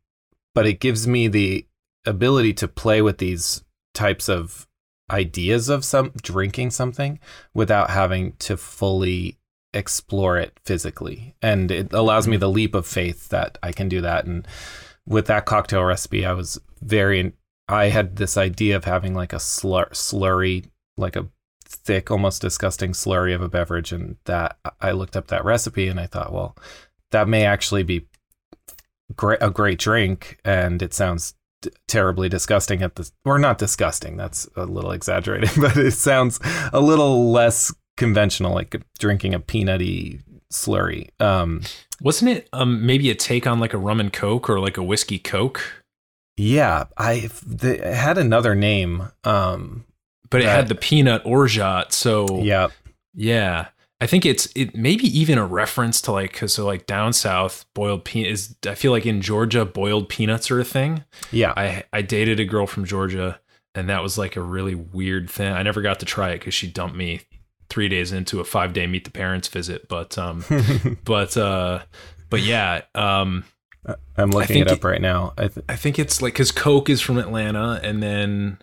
but it gives me the ability to play with these types of ideas of some drinking something without having to fully explore it physically, and it allows me the leap of faith that I can do that. And with that cocktail recipe, I was very I had this idea of having like a slur slurry like a thick, almost disgusting slurry of a beverage, and that I looked up that recipe and I thought, well, that may actually be great, a great drink, and it sounds terribly disgusting at this, or not disgusting, that's a little exaggerated, but it sounds a little less conventional, like drinking a peanutty slurry. Um, wasn't it um, maybe a take on like a rum and Coke or like a whiskey Coke? Yeah, I it had another name, um, but it that, had the peanut orgeat. So yeah, yeah. I think it's it maybe even a reference to like, because so like down south, boiled peanuts. I feel like in Georgia, boiled peanuts are a thing. Yeah, I I dated a girl from Georgia, and that was like a really weird thing. I never got to try it because she dumped me three days into a five day meet the parents visit. But um, but uh, but yeah. Um, I'm looking it up it, right now. I th- I think it's like because Coke is from Atlanta, and then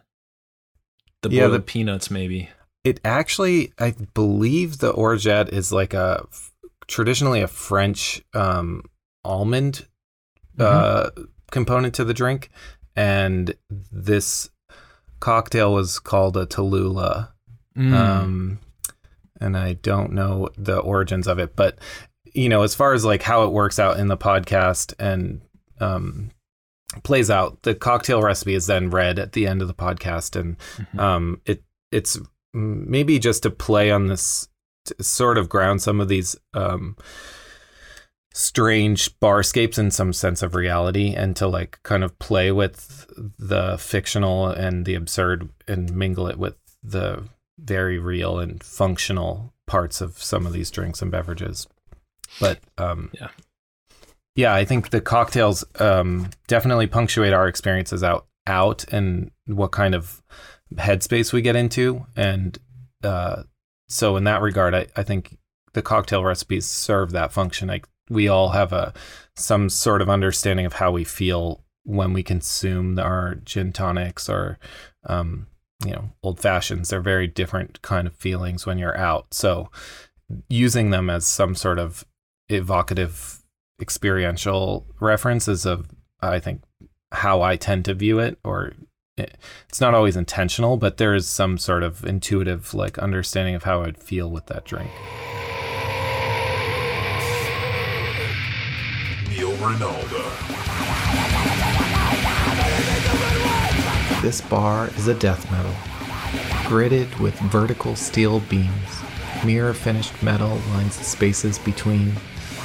the boiled yeah, the- peanuts maybe. It actually, I believe the orgeat is like a traditionally a French um, almond mm-hmm. uh, component to the drink. And this cocktail was called a Tallulah. Mm. Um, and I don't know the origins of it, but, you know, as far as like how it works out in the podcast and um, plays out. The cocktail recipe is then read at the end of the podcast, and mm-hmm. um, it it's maybe just to play on this to sort of ground some of these um, strange barscapes in some sense of reality, and to like kind of play with the fictional and the absurd and mingle it with the very real and functional parts of some of these drinks and beverages. But um, yeah. Yeah, I think the cocktails um, definitely punctuate our experiences out, out and what kind of headspace we get into. And uh, so in that regard, I, I think the cocktail recipes serve that function. Like we all have a some sort of understanding of how we feel when we consume our gin tonics or, um, you know, old fashions. They're very different kind of feelings when you're out. So using them as some sort of evocative experiential references of, I think, how I tend to view it, or it, it's not always intentional, but there is some sort of intuitive like understanding of how I'd feel with that drink. This bar is a death metal, gridded with vertical steel beams. Mirror finished metal lines the spaces between.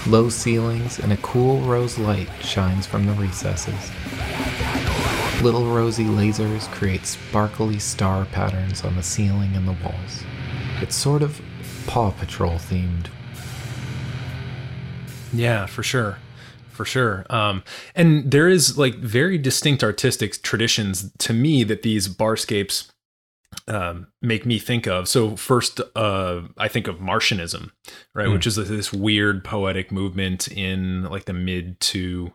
Low ceilings and a cool rose light shines from the recesses. Little rosy lasers create sparkly star patterns on the ceiling and the walls. It's sort of Paw Patrol themed. Yeah, for sure. For sure. Um, and there is like very distinct artistic traditions to me that these barscapes Um, make me think of. So first, uh, I think of Martianism, right? Mm. Which is this weird poetic movement in like the mid to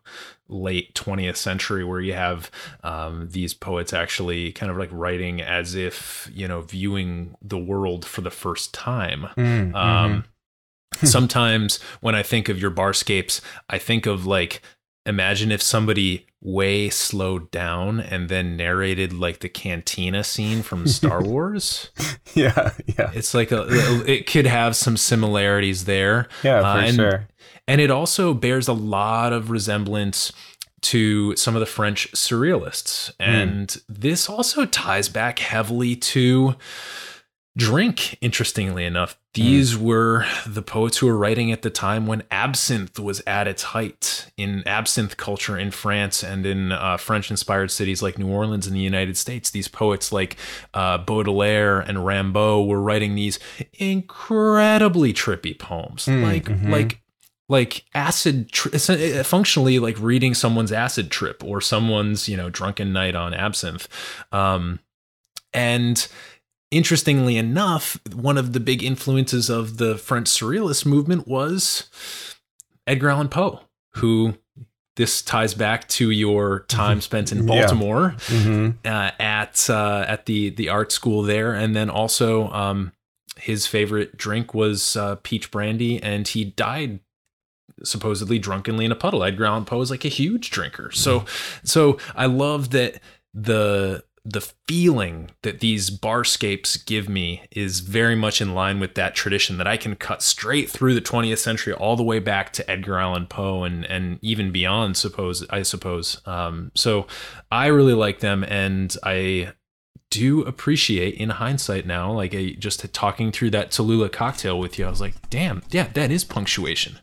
late twentieth century where you have um, these poets actually kind of like writing as if, you know, viewing the world for the first time. Mm, um, mm-hmm. Sometimes when I think of your barscapes, I think of like, imagine if somebody way slowed down and then narrated like the cantina scene from Star Wars. Yeah, yeah. It's like a, it could have some similarities there. Yeah, for uh, and, sure. And it also bears a lot of resemblance to some of the French surrealists. And mm. this also ties back heavily to drink, interestingly enough. These mm. were the poets who were writing at the time when absinthe was at its height. In absinthe culture in France and in uh, French-inspired cities like New Orleans in the United States, these poets like uh, Baudelaire and Rimbaud were writing these incredibly trippy poems, mm, like mm-hmm. like like acid, tri- functionally like reading someone's acid trip or someone's, you know, drunken night on absinthe, um, and. Interestingly enough, one of the big influences of the French Surrealist movement was Edgar Allan Poe, who this ties back to your time spent in Baltimore yeah. mm-hmm. uh, at uh, at the, the art school there. And then also um, his favorite drink was uh, peach brandy, and he died supposedly drunkenly in a puddle. Edgar Allan Poe is like a huge drinker. So, mm-hmm. so I love that the... the feeling that these barscapes give me is very much in line with that tradition that I can cut straight through the twentieth century all the way back to Edgar Allan Poe and, and even beyond, suppose I suppose. Um, so I really like them, and I do appreciate in hindsight now, like a, just talking through that Tallulah cocktail with you, I was like, damn, yeah, that is punctuation.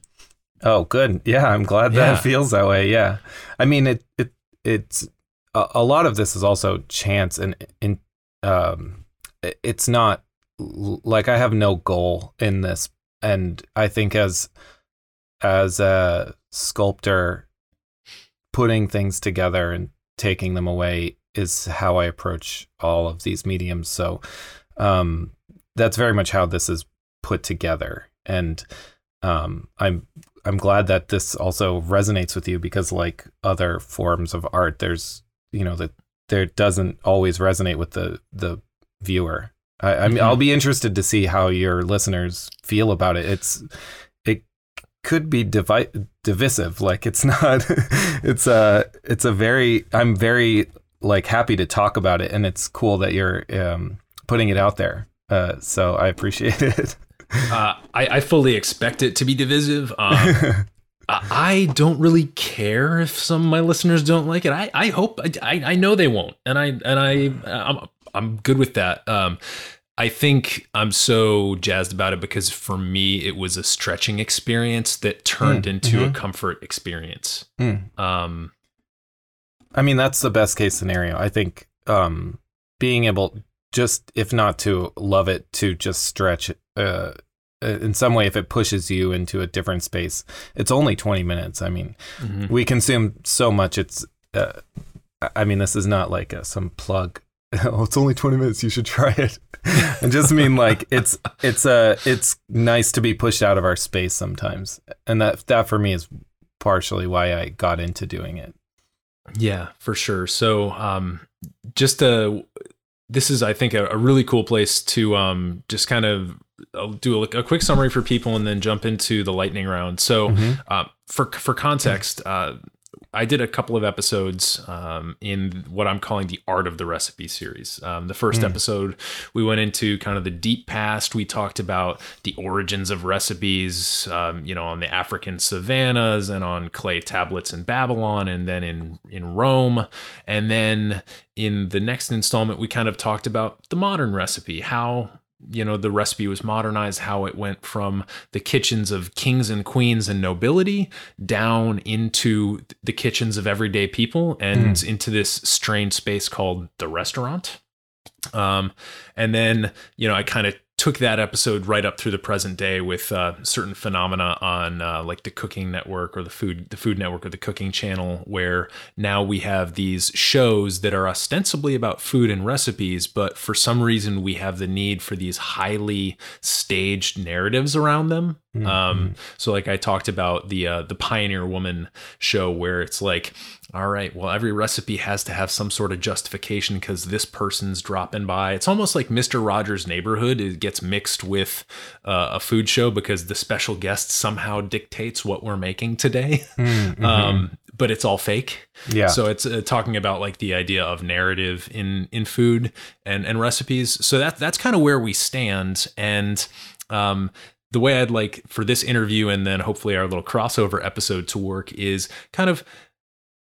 Oh, good. Yeah, I'm glad that yeah. it feels that way. Yeah. I mean, it it it's... a lot of this is also chance, and in um, it's not like I have no goal in this. And I think as as a sculptor, putting things together and taking them away is how I approach all of these mediums. So um, that's very much how this is put together. And um, I'm I'm glad that this also resonates with you, because like other forms of art, there's you know, that there doesn't always resonate with the, the viewer. I, I mean, mm-hmm. I'll be interested to see how your listeners feel about it. It's, it could be divi- divisive. Like it's not, it's a, it's a very, I'm very like happy to talk about it, and it's cool that you're um, putting it out there. Uh, so I appreciate it. uh, I, I fully expect it to be divisive. Um, I don't really care if some of my listeners don't like it. I, I hope I, I know they won't. And I and I I'm I'm good with that. Um, I think I'm so jazzed about it because for me it was a stretching experience that turned mm, into mm-hmm. a comfort experience. Mm. Um, I mean, that's the best case scenario. I think um, being able just if not to love it, to just stretch uh, in some way, if it pushes you into a different space. It's only twenty minutes. I mean, mm-hmm. we consume so much. It's uh, I mean, this is not like a, some plug. Oh, it's only twenty minutes. You should try it. I just mean like it's it's a uh, it's nice to be pushed out of our space sometimes. And that that for me is partially why I got into doing it. Yeah, for sure. So um, just a this is, I think, a, a really cool place to um, just kind of I'll do a, a quick summary for people and then jump into the lightning round. So mm-hmm. uh, for for context, uh, I did a couple of episodes um, in what I'm calling the Art of the Recipe series. Um, the first mm. episode, we went into kind of the deep past. We talked about the origins of recipes, um, you know, on the African savannas and on clay tablets in Babylon and then in, in Rome. And then in the next installment, we kind of talked about the modern recipe, how... you know, the recipe was modernized, how it went from the kitchens of kings and queens and nobility down into the kitchens of everyday people and mm. into this strange space called the restaurant. Um, and then, you know, I kind of took that episode right up through the present day with uh, certain phenomena on uh, like the Cooking Network or the Food, the Food Network or the Cooking Channel, where now we have these shows that are ostensibly about food and recipes, but for some reason we have the need for these highly staged narratives around them. Mm-hmm. Um, so like I talked about the uh, the Pioneer Woman show, where it's like, all right, well, every recipe has to have some sort of justification because this person's dropping by. It's almost like Mister Rogers' Neighborhood. It gets mixed with uh, a food show because the special guest somehow dictates what we're making today. Mm-hmm. Um, but it's all fake. Yeah. So it's uh, talking about like the idea of narrative in in food and, and recipes. So that, that's kind of where we stand. And um, the way I'd like for this interview and then hopefully our little crossover episode to work is kind of...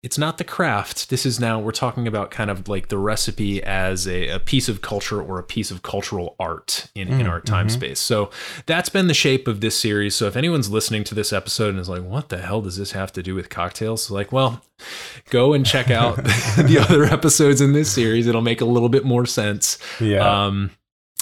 it's not the craft. This is now, we're talking about kind of like the recipe as a, a piece of culture or a piece of cultural art in, mm, in our time mm-hmm. space. So that's been the shape of this series. So if anyone's listening to this episode and is like, what the hell does this have to do with cocktails? Like, well, go and check out the other episodes in this series. It'll make a little bit more sense. Yeah. Um,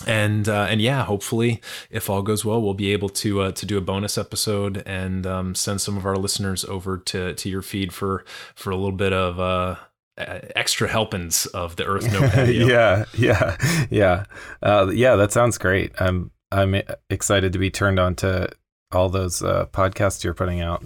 and, uh, and yeah, hopefully if all goes well, we'll be able to, uh, to do a bonus episode and, um, send some of our listeners over to, to your feed for, for a little bit of, uh, extra helpings of the Earth No Patio. yeah. Yeah. Yeah. Uh, yeah, that sounds great. I'm, I'm excited to be turned on to all those, uh, podcasts you're putting out.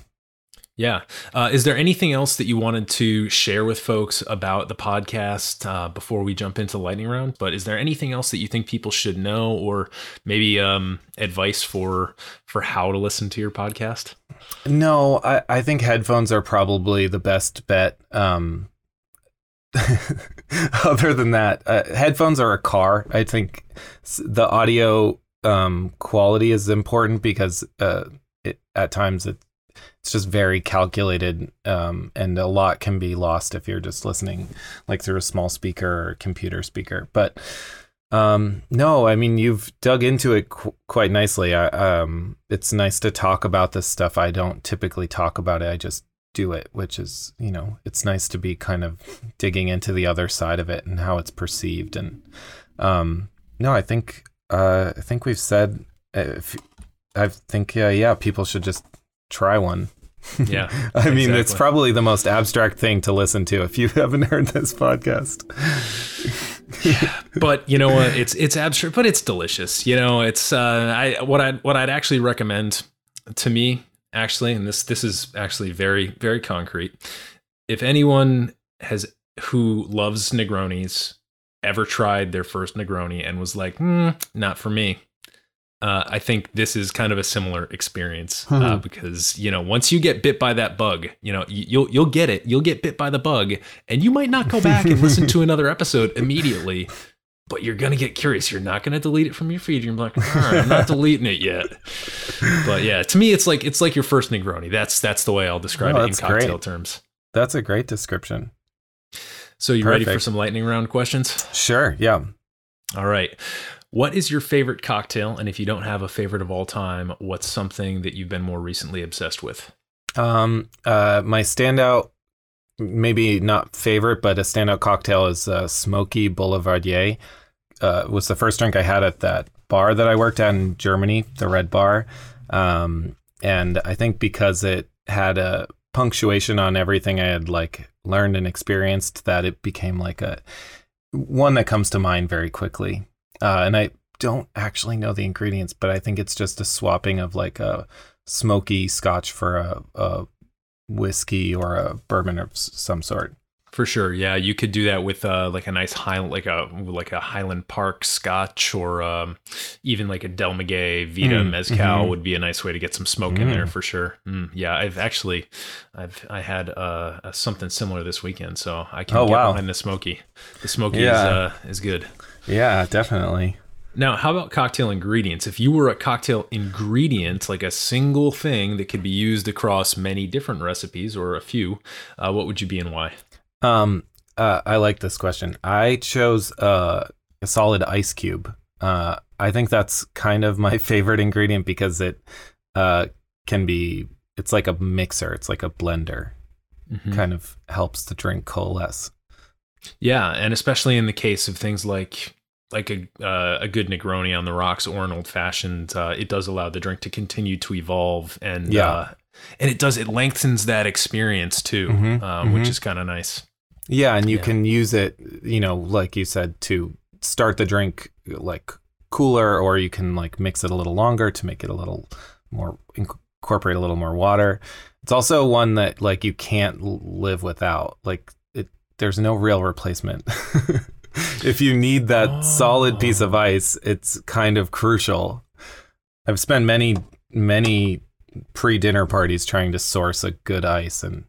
Yeah. Uh, is there anything else that you wanted to share with folks about the podcast uh, before we jump into lightning round? But is there anything else that you think people should know, or maybe um, advice for for how to listen to your podcast? No, I, I think headphones are probably the best bet. Um, other than that, uh, headphones are a car. I think the audio um, quality is important because uh, it, at times it's It's just very calculated, um, and a lot can be lost if you're just listening like through a small speaker or computer speaker. But um, no, I mean, you've dug into it qu- quite nicely. I, um, it's nice to talk about this stuff. I don't typically talk about it. I just do it, which is, you know, it's nice to be kind of digging into the other side of it and how it's perceived. And um, no, I think uh, I think we've said if, I think, uh, yeah, people should just try one. Yeah. I exactly. mean, it's probably the most abstract thing to listen to if you haven't heard this podcast. Yeah, but you know what? It's it's abstract, but it's delicious. You know, it's uh, I what I what I'd actually recommend to me actually, and this this is actually very very concrete. If anyone has who loves Negronis ever tried their first Negroni and was like, mm, not for me. Uh, I think this is kind of a similar experience uh, hmm. because, you know, once you get bit by that bug, you know, you'll you'll get it. You'll get bit by the bug and you might not go back and listen to another episode immediately. but you're going to get curious. You're not going to delete it from your feed. You're like, all right, I'm not deleting it yet. But yeah, to me, it's like, it's like your first Negroni. That's, that's the way I'll describe oh, it in cocktail great. terms. That's a great description. So you Perfect. ready for some lightning round questions? Sure. Yeah. All right. What is your favorite cocktail? And if you don't have a favorite of all time, what's something that you've been more recently obsessed with? Um, uh, my standout, maybe not favorite, but a standout cocktail is uh, Smoky Boulevardier. Uh, was the first drink I had at that bar that I worked at in Germany, the Red Bar. Um, and I think because it had a punctuation on everything I had like learned and experienced, that it became like a one that comes to mind very quickly. Uh, and I don't actually know the ingredients, but I think it's just a swapping of like a smoky scotch for a, a whiskey or a bourbon of some sort. For sure. Yeah. You could do that with uh, like a nice high, like a, like a Highland Park scotch, or um, even like a Del Maguey Vita mm, Mezcal mm-hmm. would be a nice way to get some smoke mm. in there for sure. Mm, yeah. I've actually, I've, I had uh, a, something similar this weekend, so I can oh, get wow. behind the smoky. The smoky yeah. is, uh, is good. Yeah, definitely. Now, how about cocktail ingredients? If you were a cocktail ingredient, like a single thing that could be used across many different recipes or a few, uh, what would you be and why? Um, uh, I like this question. I chose uh, a solid ice cube. Uh, I think that's kind of my favorite ingredient because it uh, can be, it's like a mixer. It's like a blender. Mm-hmm. Kind of helps the drink coalesce. Yeah, and especially in the case of things like like a uh, a good Negroni on the rocks or an old fashioned, uh, it does allow the drink to continue to evolve, and yeah. uh, and it does it lengthens that experience too, mm-hmm. uh, mm-hmm. which is kind of nice. Yeah, and you yeah. can use it, you know, like you said, to start the drink like cooler, or you can like mix it a little longer to make it a little more incorporate a little more water. It's also one that like you can't live without, like. There's no real replacement. If you need that oh. solid piece of ice, it's kind of crucial. I've spent many, many pre-dinner parties trying to source a good ice, and,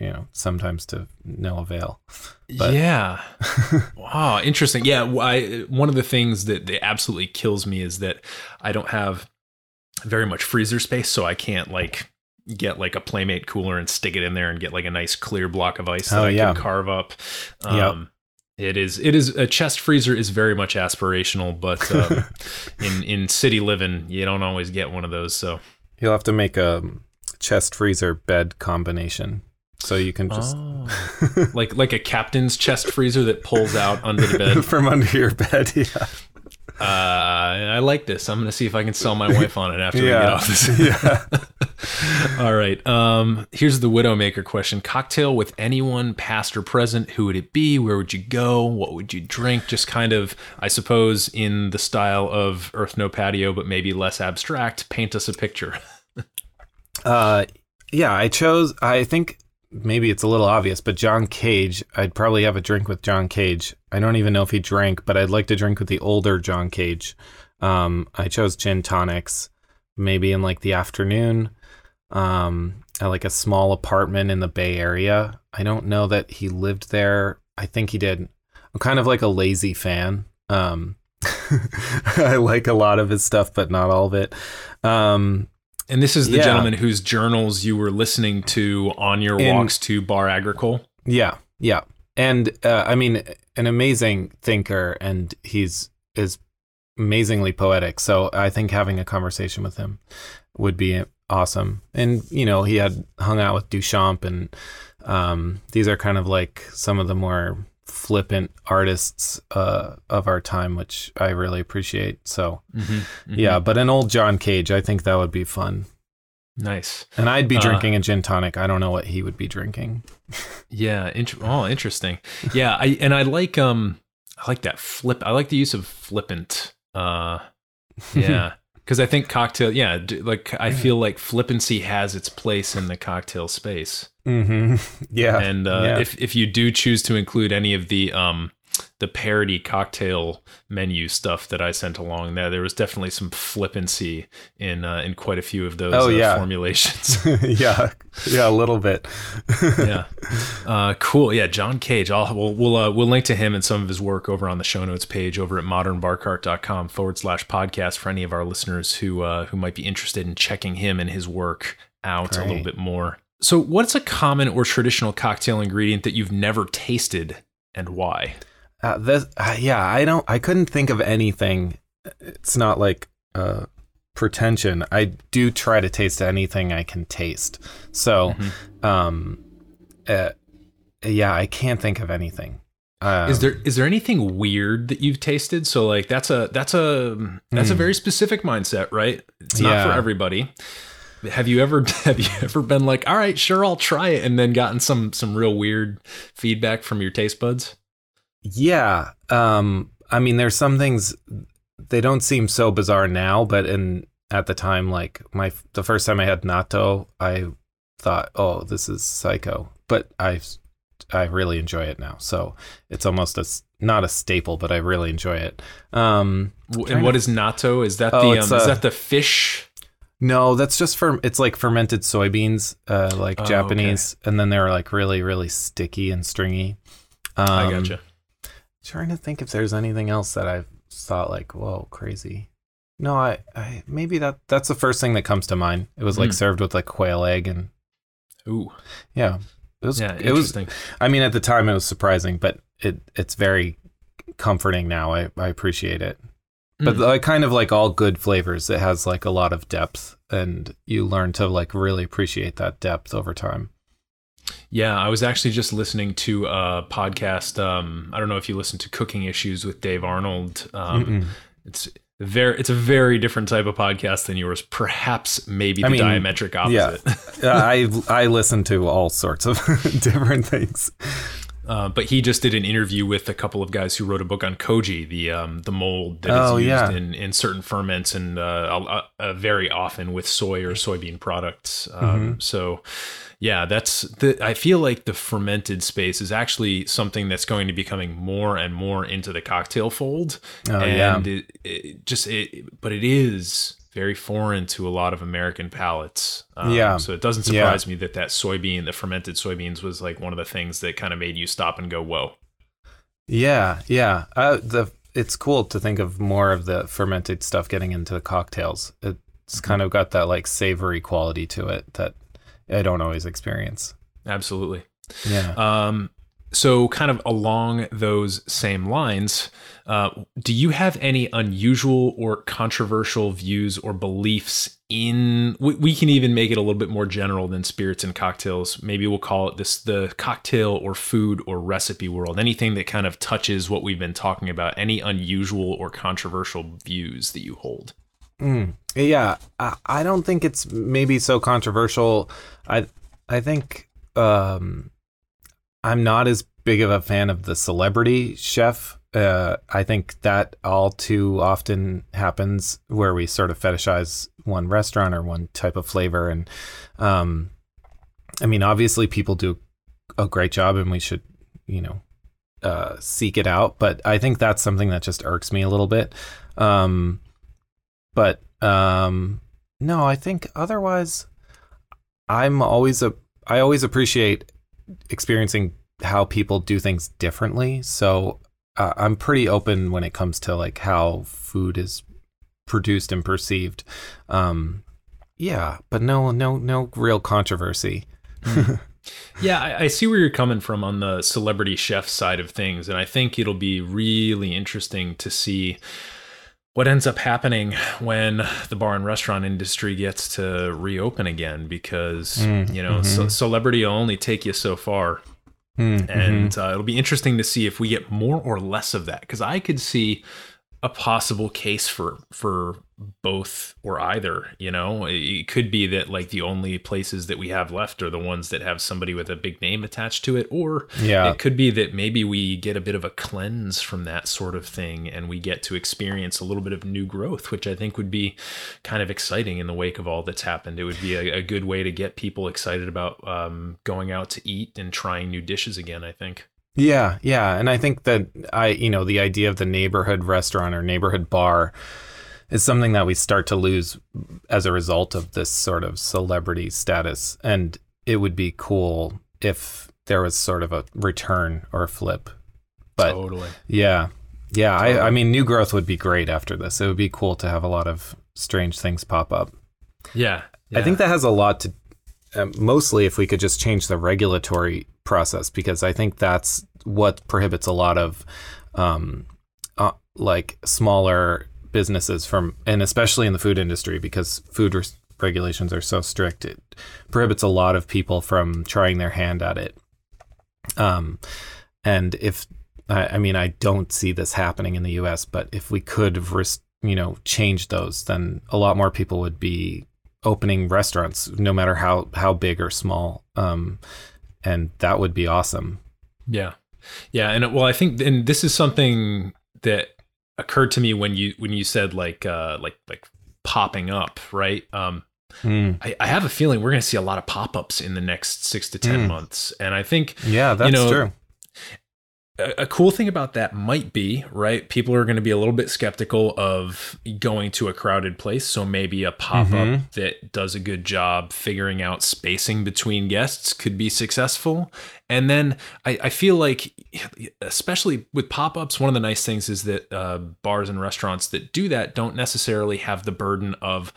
you know, sometimes to no avail. But. Yeah. Wow. Interesting. Yeah. I, one of the things that absolutely kills me is that I don't have very much freezer space, so I can't like get like a Playmate cooler and stick it in there and get like a nice clear block of ice that oh, I yeah. can carve up. Um, yep. It is, it is a chest freezer is very much aspirational, but um, in, in city living, you don't always get one of those. So you'll have to make a chest freezer bed combination. So you can just oh, like, like a captain's chest freezer that pulls out under the bed from under your bed. Yeah. Uh, I like this. I'm going to see if I can sell my wife on it after yeah. we get off this. Yeah. All right. Um, here's the Widowmaker question. Cocktail with anyone, past or present. Who would it be? Where would you go? What would you drink? Just kind of, I suppose, in the style of Earth No Patio, but maybe less abstract. Paint us a picture. uh, yeah, I chose, I think maybe it's a little obvious, but John Cage. I'd probably have a drink with John Cage. I don't even know if he drank, but I'd like to drink with the older John Cage. Um, I chose gin tonics, maybe in like the afternoon, um, at like a small apartment in the Bay Area. I don't know that he lived there. I think he did. I'm kind of like a lazy fan. Um, I like a lot of his stuff, but not all of it. Um, And this is the yeah. gentleman whose journals you were listening to on your and, walks to Bar Agricole. Yeah, yeah. And uh, I mean, an amazing thinker, and he's is amazingly poetic. So I think having a conversation with him would be awesome. And, you know, he had hung out with Duchamp, and um, these are kind of like some of the more flippant artists uh of our time, which I really appreciate. So mm-hmm, mm-hmm. yeah, but an old John Cage, I think that would be fun. Nice. And I'd be uh, drinking a gin tonic. I don't know what he would be drinking. Yeah. Int- oh, interesting. Yeah. I and I like um I like that flip. I like the use of flippant. Uh, yeah. Because I think cocktail, yeah, like I feel like flippancy has its place in the cocktail space. Mm-hmm. Yeah, and uh, yeah. if if you do choose to include any of the um, the parody cocktail menu stuff that I sent along there, there was definitely some flippancy in uh, in quite a few of those oh, uh, yeah. formulations. yeah, yeah, a little bit. yeah, uh, cool. Yeah, John Cage. I'll we'll we'll, uh, we'll link to him and some of his work over on the show notes page over at modernbarcart.com forward slash podcast for any of our listeners who uh, who might be interested in checking him and his work out Great. a little bit more. So what's a common or traditional cocktail ingredient that you've never tasted and why? Uh, this, uh, yeah, I don't, I couldn't think of anything. It's not like uh, pretension. I do try to taste anything I can taste. So, mm-hmm. um, uh, yeah, I can't think of anything. Um, is there is there anything weird that you've tasted? So like that's a that's a that's mm. a very specific mindset, right? It's not yeah. for everybody. Have you ever have you ever been like, all right, sure, I'll try it, and then gotten some some real weird feedback from your taste buds? Yeah, um, I mean, there's some things they don't seem so bizarre now, but in at the time, like my the first time I had natto, I thought, oh, this is psycho, but I I really enjoy it now, so it's almost a not a staple, but I really enjoy it. Um, and what to, is natto? Is that oh, the um, a, is that the fish? No, that's just for, it's like fermented soybeans, uh, like oh, Japanese. Okay. And then they're like really, really sticky and stringy. Um, I gotcha. Trying to think if there's anything else that I've thought like, whoa, crazy. No, I, I maybe that that's the first thing that comes to mind. It was like mm. served with like quail egg and. Ooh. Yeah. It was, yeah, it interesting. Was, I mean, at the time it was surprising, but it, it's very comforting now. I, I appreciate it. But like kind of like all good flavors, it has like a lot of depth and you learn to like really appreciate that depth over time. Yeah, I was actually just listening to a podcast. Um, I don't know if you listen to Cooking Issues with Dave Arnold. Um, it's very it's a very different type of podcast than yours. Perhaps maybe the I mean, diametric opposite. Yeah, I I listen to all sorts of different things. Uh, but he just did an interview with a couple of guys who wrote a book on koji, the um, the mold that oh, is used yeah. in, in certain ferments and uh, uh, very often with soy or soybean products. Um, mm-hmm. So, yeah, that's the, I feel like the fermented space is actually something that's going to be coming more and more into the cocktail fold. Oh, and yeah. it, it just it, but it is very foreign to a lot of American palates. Um, yeah. So it doesn't surprise yeah. me that that soybean, the fermented soybeans was like one of the things that kind of made you stop and go, whoa. Yeah. Yeah. Uh, the it's cool to think of more of the fermented stuff getting into the cocktails. It's mm-hmm. kind of got that like savory quality to it that I don't always experience. Absolutely. Yeah. Um, So kind of along those same lines, uh, do you have any unusual or controversial views or beliefs in, we, we can even make it a little bit more general than spirits and cocktails. Maybe we'll call it this, the cocktail or food or recipe world, anything that kind of touches what we've been talking about, any unusual or controversial views that you hold? Mm, yeah, I, I don't think it's maybe so controversial. I, I think... Um, I'm not as big of a fan of the celebrity chef. Uh, I think that all too often happens where we sort of fetishize one restaurant or one type of flavor. And um, I mean, obviously people do a great job and we should, you know, uh, seek it out. But I think that's something that just irks me a little bit. Um, but um, no, I think otherwise I'm always a, I always appreciate experiencing how people do things differently. So uh, I'm pretty open when it comes to like how food is produced and perceived. Um, yeah, but no, no, no real controversy. Yeah, I, I see where you're coming from on the celebrity chef side of things. And I think it'll be really interesting to see what ends up happening when the bar and restaurant industry gets to reopen again, because, mm, you know, mm-hmm. so celebrity will only take you so far. Mm, and mm-hmm. uh, it'll be interesting to see if we get more or less of that, because I could see a possible case for for both or either. You know, it could be that like the only places that we have left are the ones that have somebody with a big name attached to it, or yeah. it could be that maybe we get a bit of a cleanse from that sort of thing and we get to experience a little bit of new growth, which I think would be kind of exciting in the wake of all that's happened. It would be a, a good way to get people excited about um going out to eat and trying new dishes again, I think. Yeah, yeah. And I think that I, you know, the idea of the neighborhood restaurant or neighborhood bar is something that we start to lose as a result of this sort of celebrity status. And it would be cool if there was sort of a return or a flip. But totally. Yeah. Yeah. Totally. I, I mean, new growth would be great after this. It would be cool to have a lot of strange things pop up. Yeah. yeah. I think that has a lot to uh, mostly if we could just change the regulatory process, because I think that's what prohibits a lot of um, uh, like smaller businesses from, and especially in the food industry, because food res- regulations are so strict, it prohibits a lot of people from trying their hand at it. Um, and if I, I mean, I don't see this happening in the U S, but if we could, res- you know, change those, then a lot more people would be opening restaurants, no matter how how big or small. Um, and that would be awesome. Yeah, yeah, and well, I think, and this is something that occurred to me when you when you said like uh like like popping up, right? um mm. I, I have a feeling we're gonna see a lot of pop-ups in the next six to ten mm. months, and I think yeah that's you know, true a, a cool thing about that might be, right, people are going to be a little bit skeptical of going to a crowded place, so maybe a pop-up mm-hmm. that does a good job figuring out spacing between guests could be successful. And then I, I feel like, especially with pop-ups, one of the nice things is that uh, bars and restaurants that do that don't necessarily have the burden of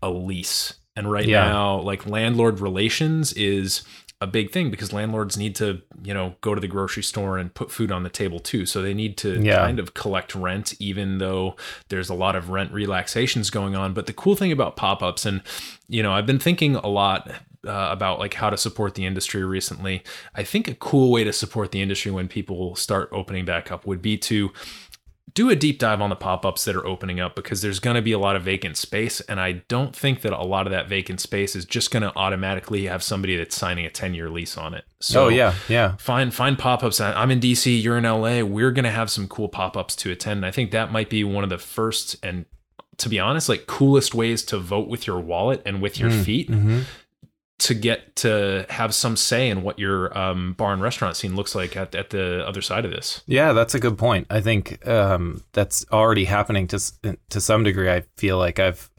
a lease. And right yeah. now, like, landlord relations is a big thing, because landlords need to, you know, go to the grocery store and put food on the table too. So they need to yeah. kind of collect rent, even though there's a lot of rent relaxations going on. But the cool thing about pop-ups, and, you know, I've been thinking a lot Uh, about like how to support the industry recently. I think a cool way to support the industry when people start opening back up would be to do a deep dive on the pop-ups that are opening up, because there's going to be a lot of vacant space. And I don't think that a lot of that vacant space is just going to automatically have somebody that's signing a ten-year lease on it. So oh, yeah, yeah. Find, find pop-ups. I'm in D C, you're in L A. We're going to have some cool pop-ups to attend. And I think that might be one of the first and, to be honest, like coolest ways to vote with your wallet and with your mm, feet. Mm-hmm. to get to have some say in what your um, bar and restaurant scene looks like at, at the other side of this. Yeah, that's a good point. I think um, that's already happening to to some degree. I feel like I've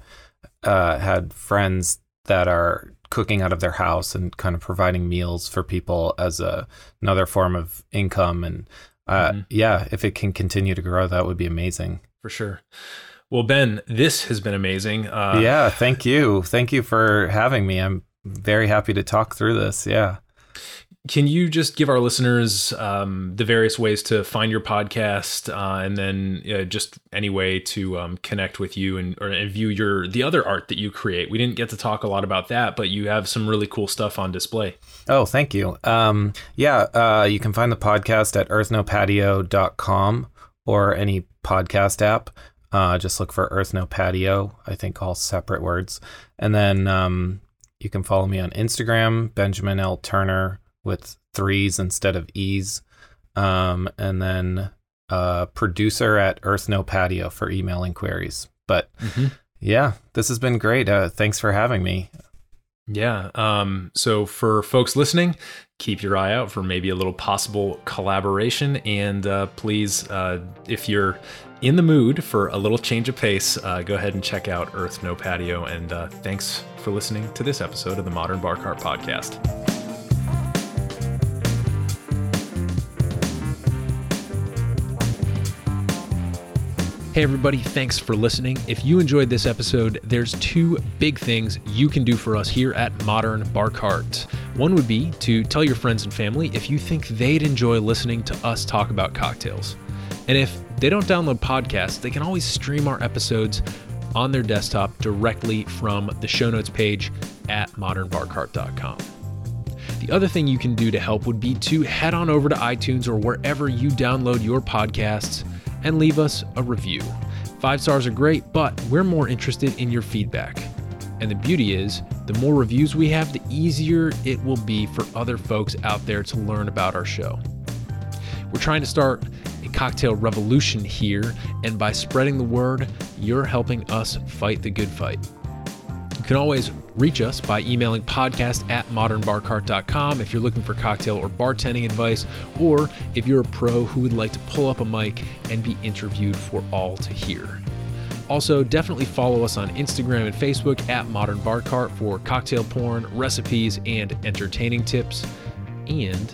uh, had friends that are cooking out of their house and kind of providing meals for people as a, another form of income. And uh, mm-hmm. yeah, if it can continue to grow, that would be amazing. For sure. Well, Ben, this has been amazing. Uh, yeah, thank you. Thank you for having me. I'm very happy to talk through this. Yeah. Can you just give our listeners um, the various ways to find your podcast uh, and then uh, just any way to um, connect with you and, or, and view your the other art that you create? We didn't get to talk a lot about that, but you have some really cool stuff on display. Oh, thank you. Um, yeah. Uh, you can find the podcast at earth no patio dot com or any podcast app. Uh, just look for Earth No Patio. I think all separate words. And then um you can follow me on Instagram, Benjamin L. Turner, with threes instead of E's. Um, and then uh, producer at Earth No Patio for email inquiries. But mm-hmm. yeah, this has been great. Uh, thanks for having me. Yeah. Um, so for folks listening, keep your eye out for maybe a little possible collaboration. And uh, please, uh, if you're in the mood for a little change of pace, uh, go ahead and check out Earth No Patio. And uh, thanks for listening to this episode of the Modern Bar Cart Podcast. Hey everybody, thanks for listening. If you enjoyed this episode, there's two big things you can do for us here at Modern Bar Cart. One would be to tell your friends and family if you think they'd enjoy listening to us talk about cocktails. And if they don't download podcasts, they can always stream our episodes on their desktop directly from the show notes page at modern bar cart dot com. The other thing you can do to help would be to head on over to iTunes or wherever you download your podcasts and leave us a review. Five stars are great, but we're more interested in your feedback. And the beauty is, the more reviews we have, the easier it will be for other folks out there to learn about our show. We're trying to start a cocktail revolution here, and by spreading the word, you're helping us fight the good fight. You can always Reach us by emailing podcast at modern bar cart dot com if you're looking for cocktail or bartending advice, or if you're a pro who would like to pull up a mic and be interviewed for all to hear. Also, definitely follow us on Instagram and Facebook at Modern Bar Cart for cocktail porn, recipes, and entertaining tips. And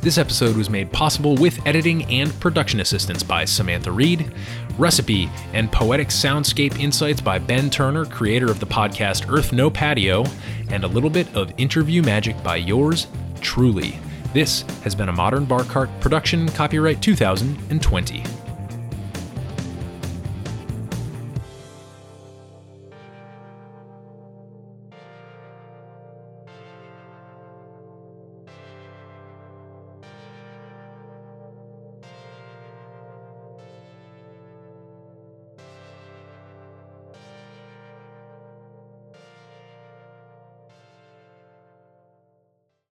This episode was made possible with editing and production assistance by Samantha Reed, recipe and poetic soundscape insights by Ben Turner, creator of the podcast Earth No Patio, and a little bit of interview magic by yours truly. This has been a Modern Bar Cart production, copyright two thousand twenty.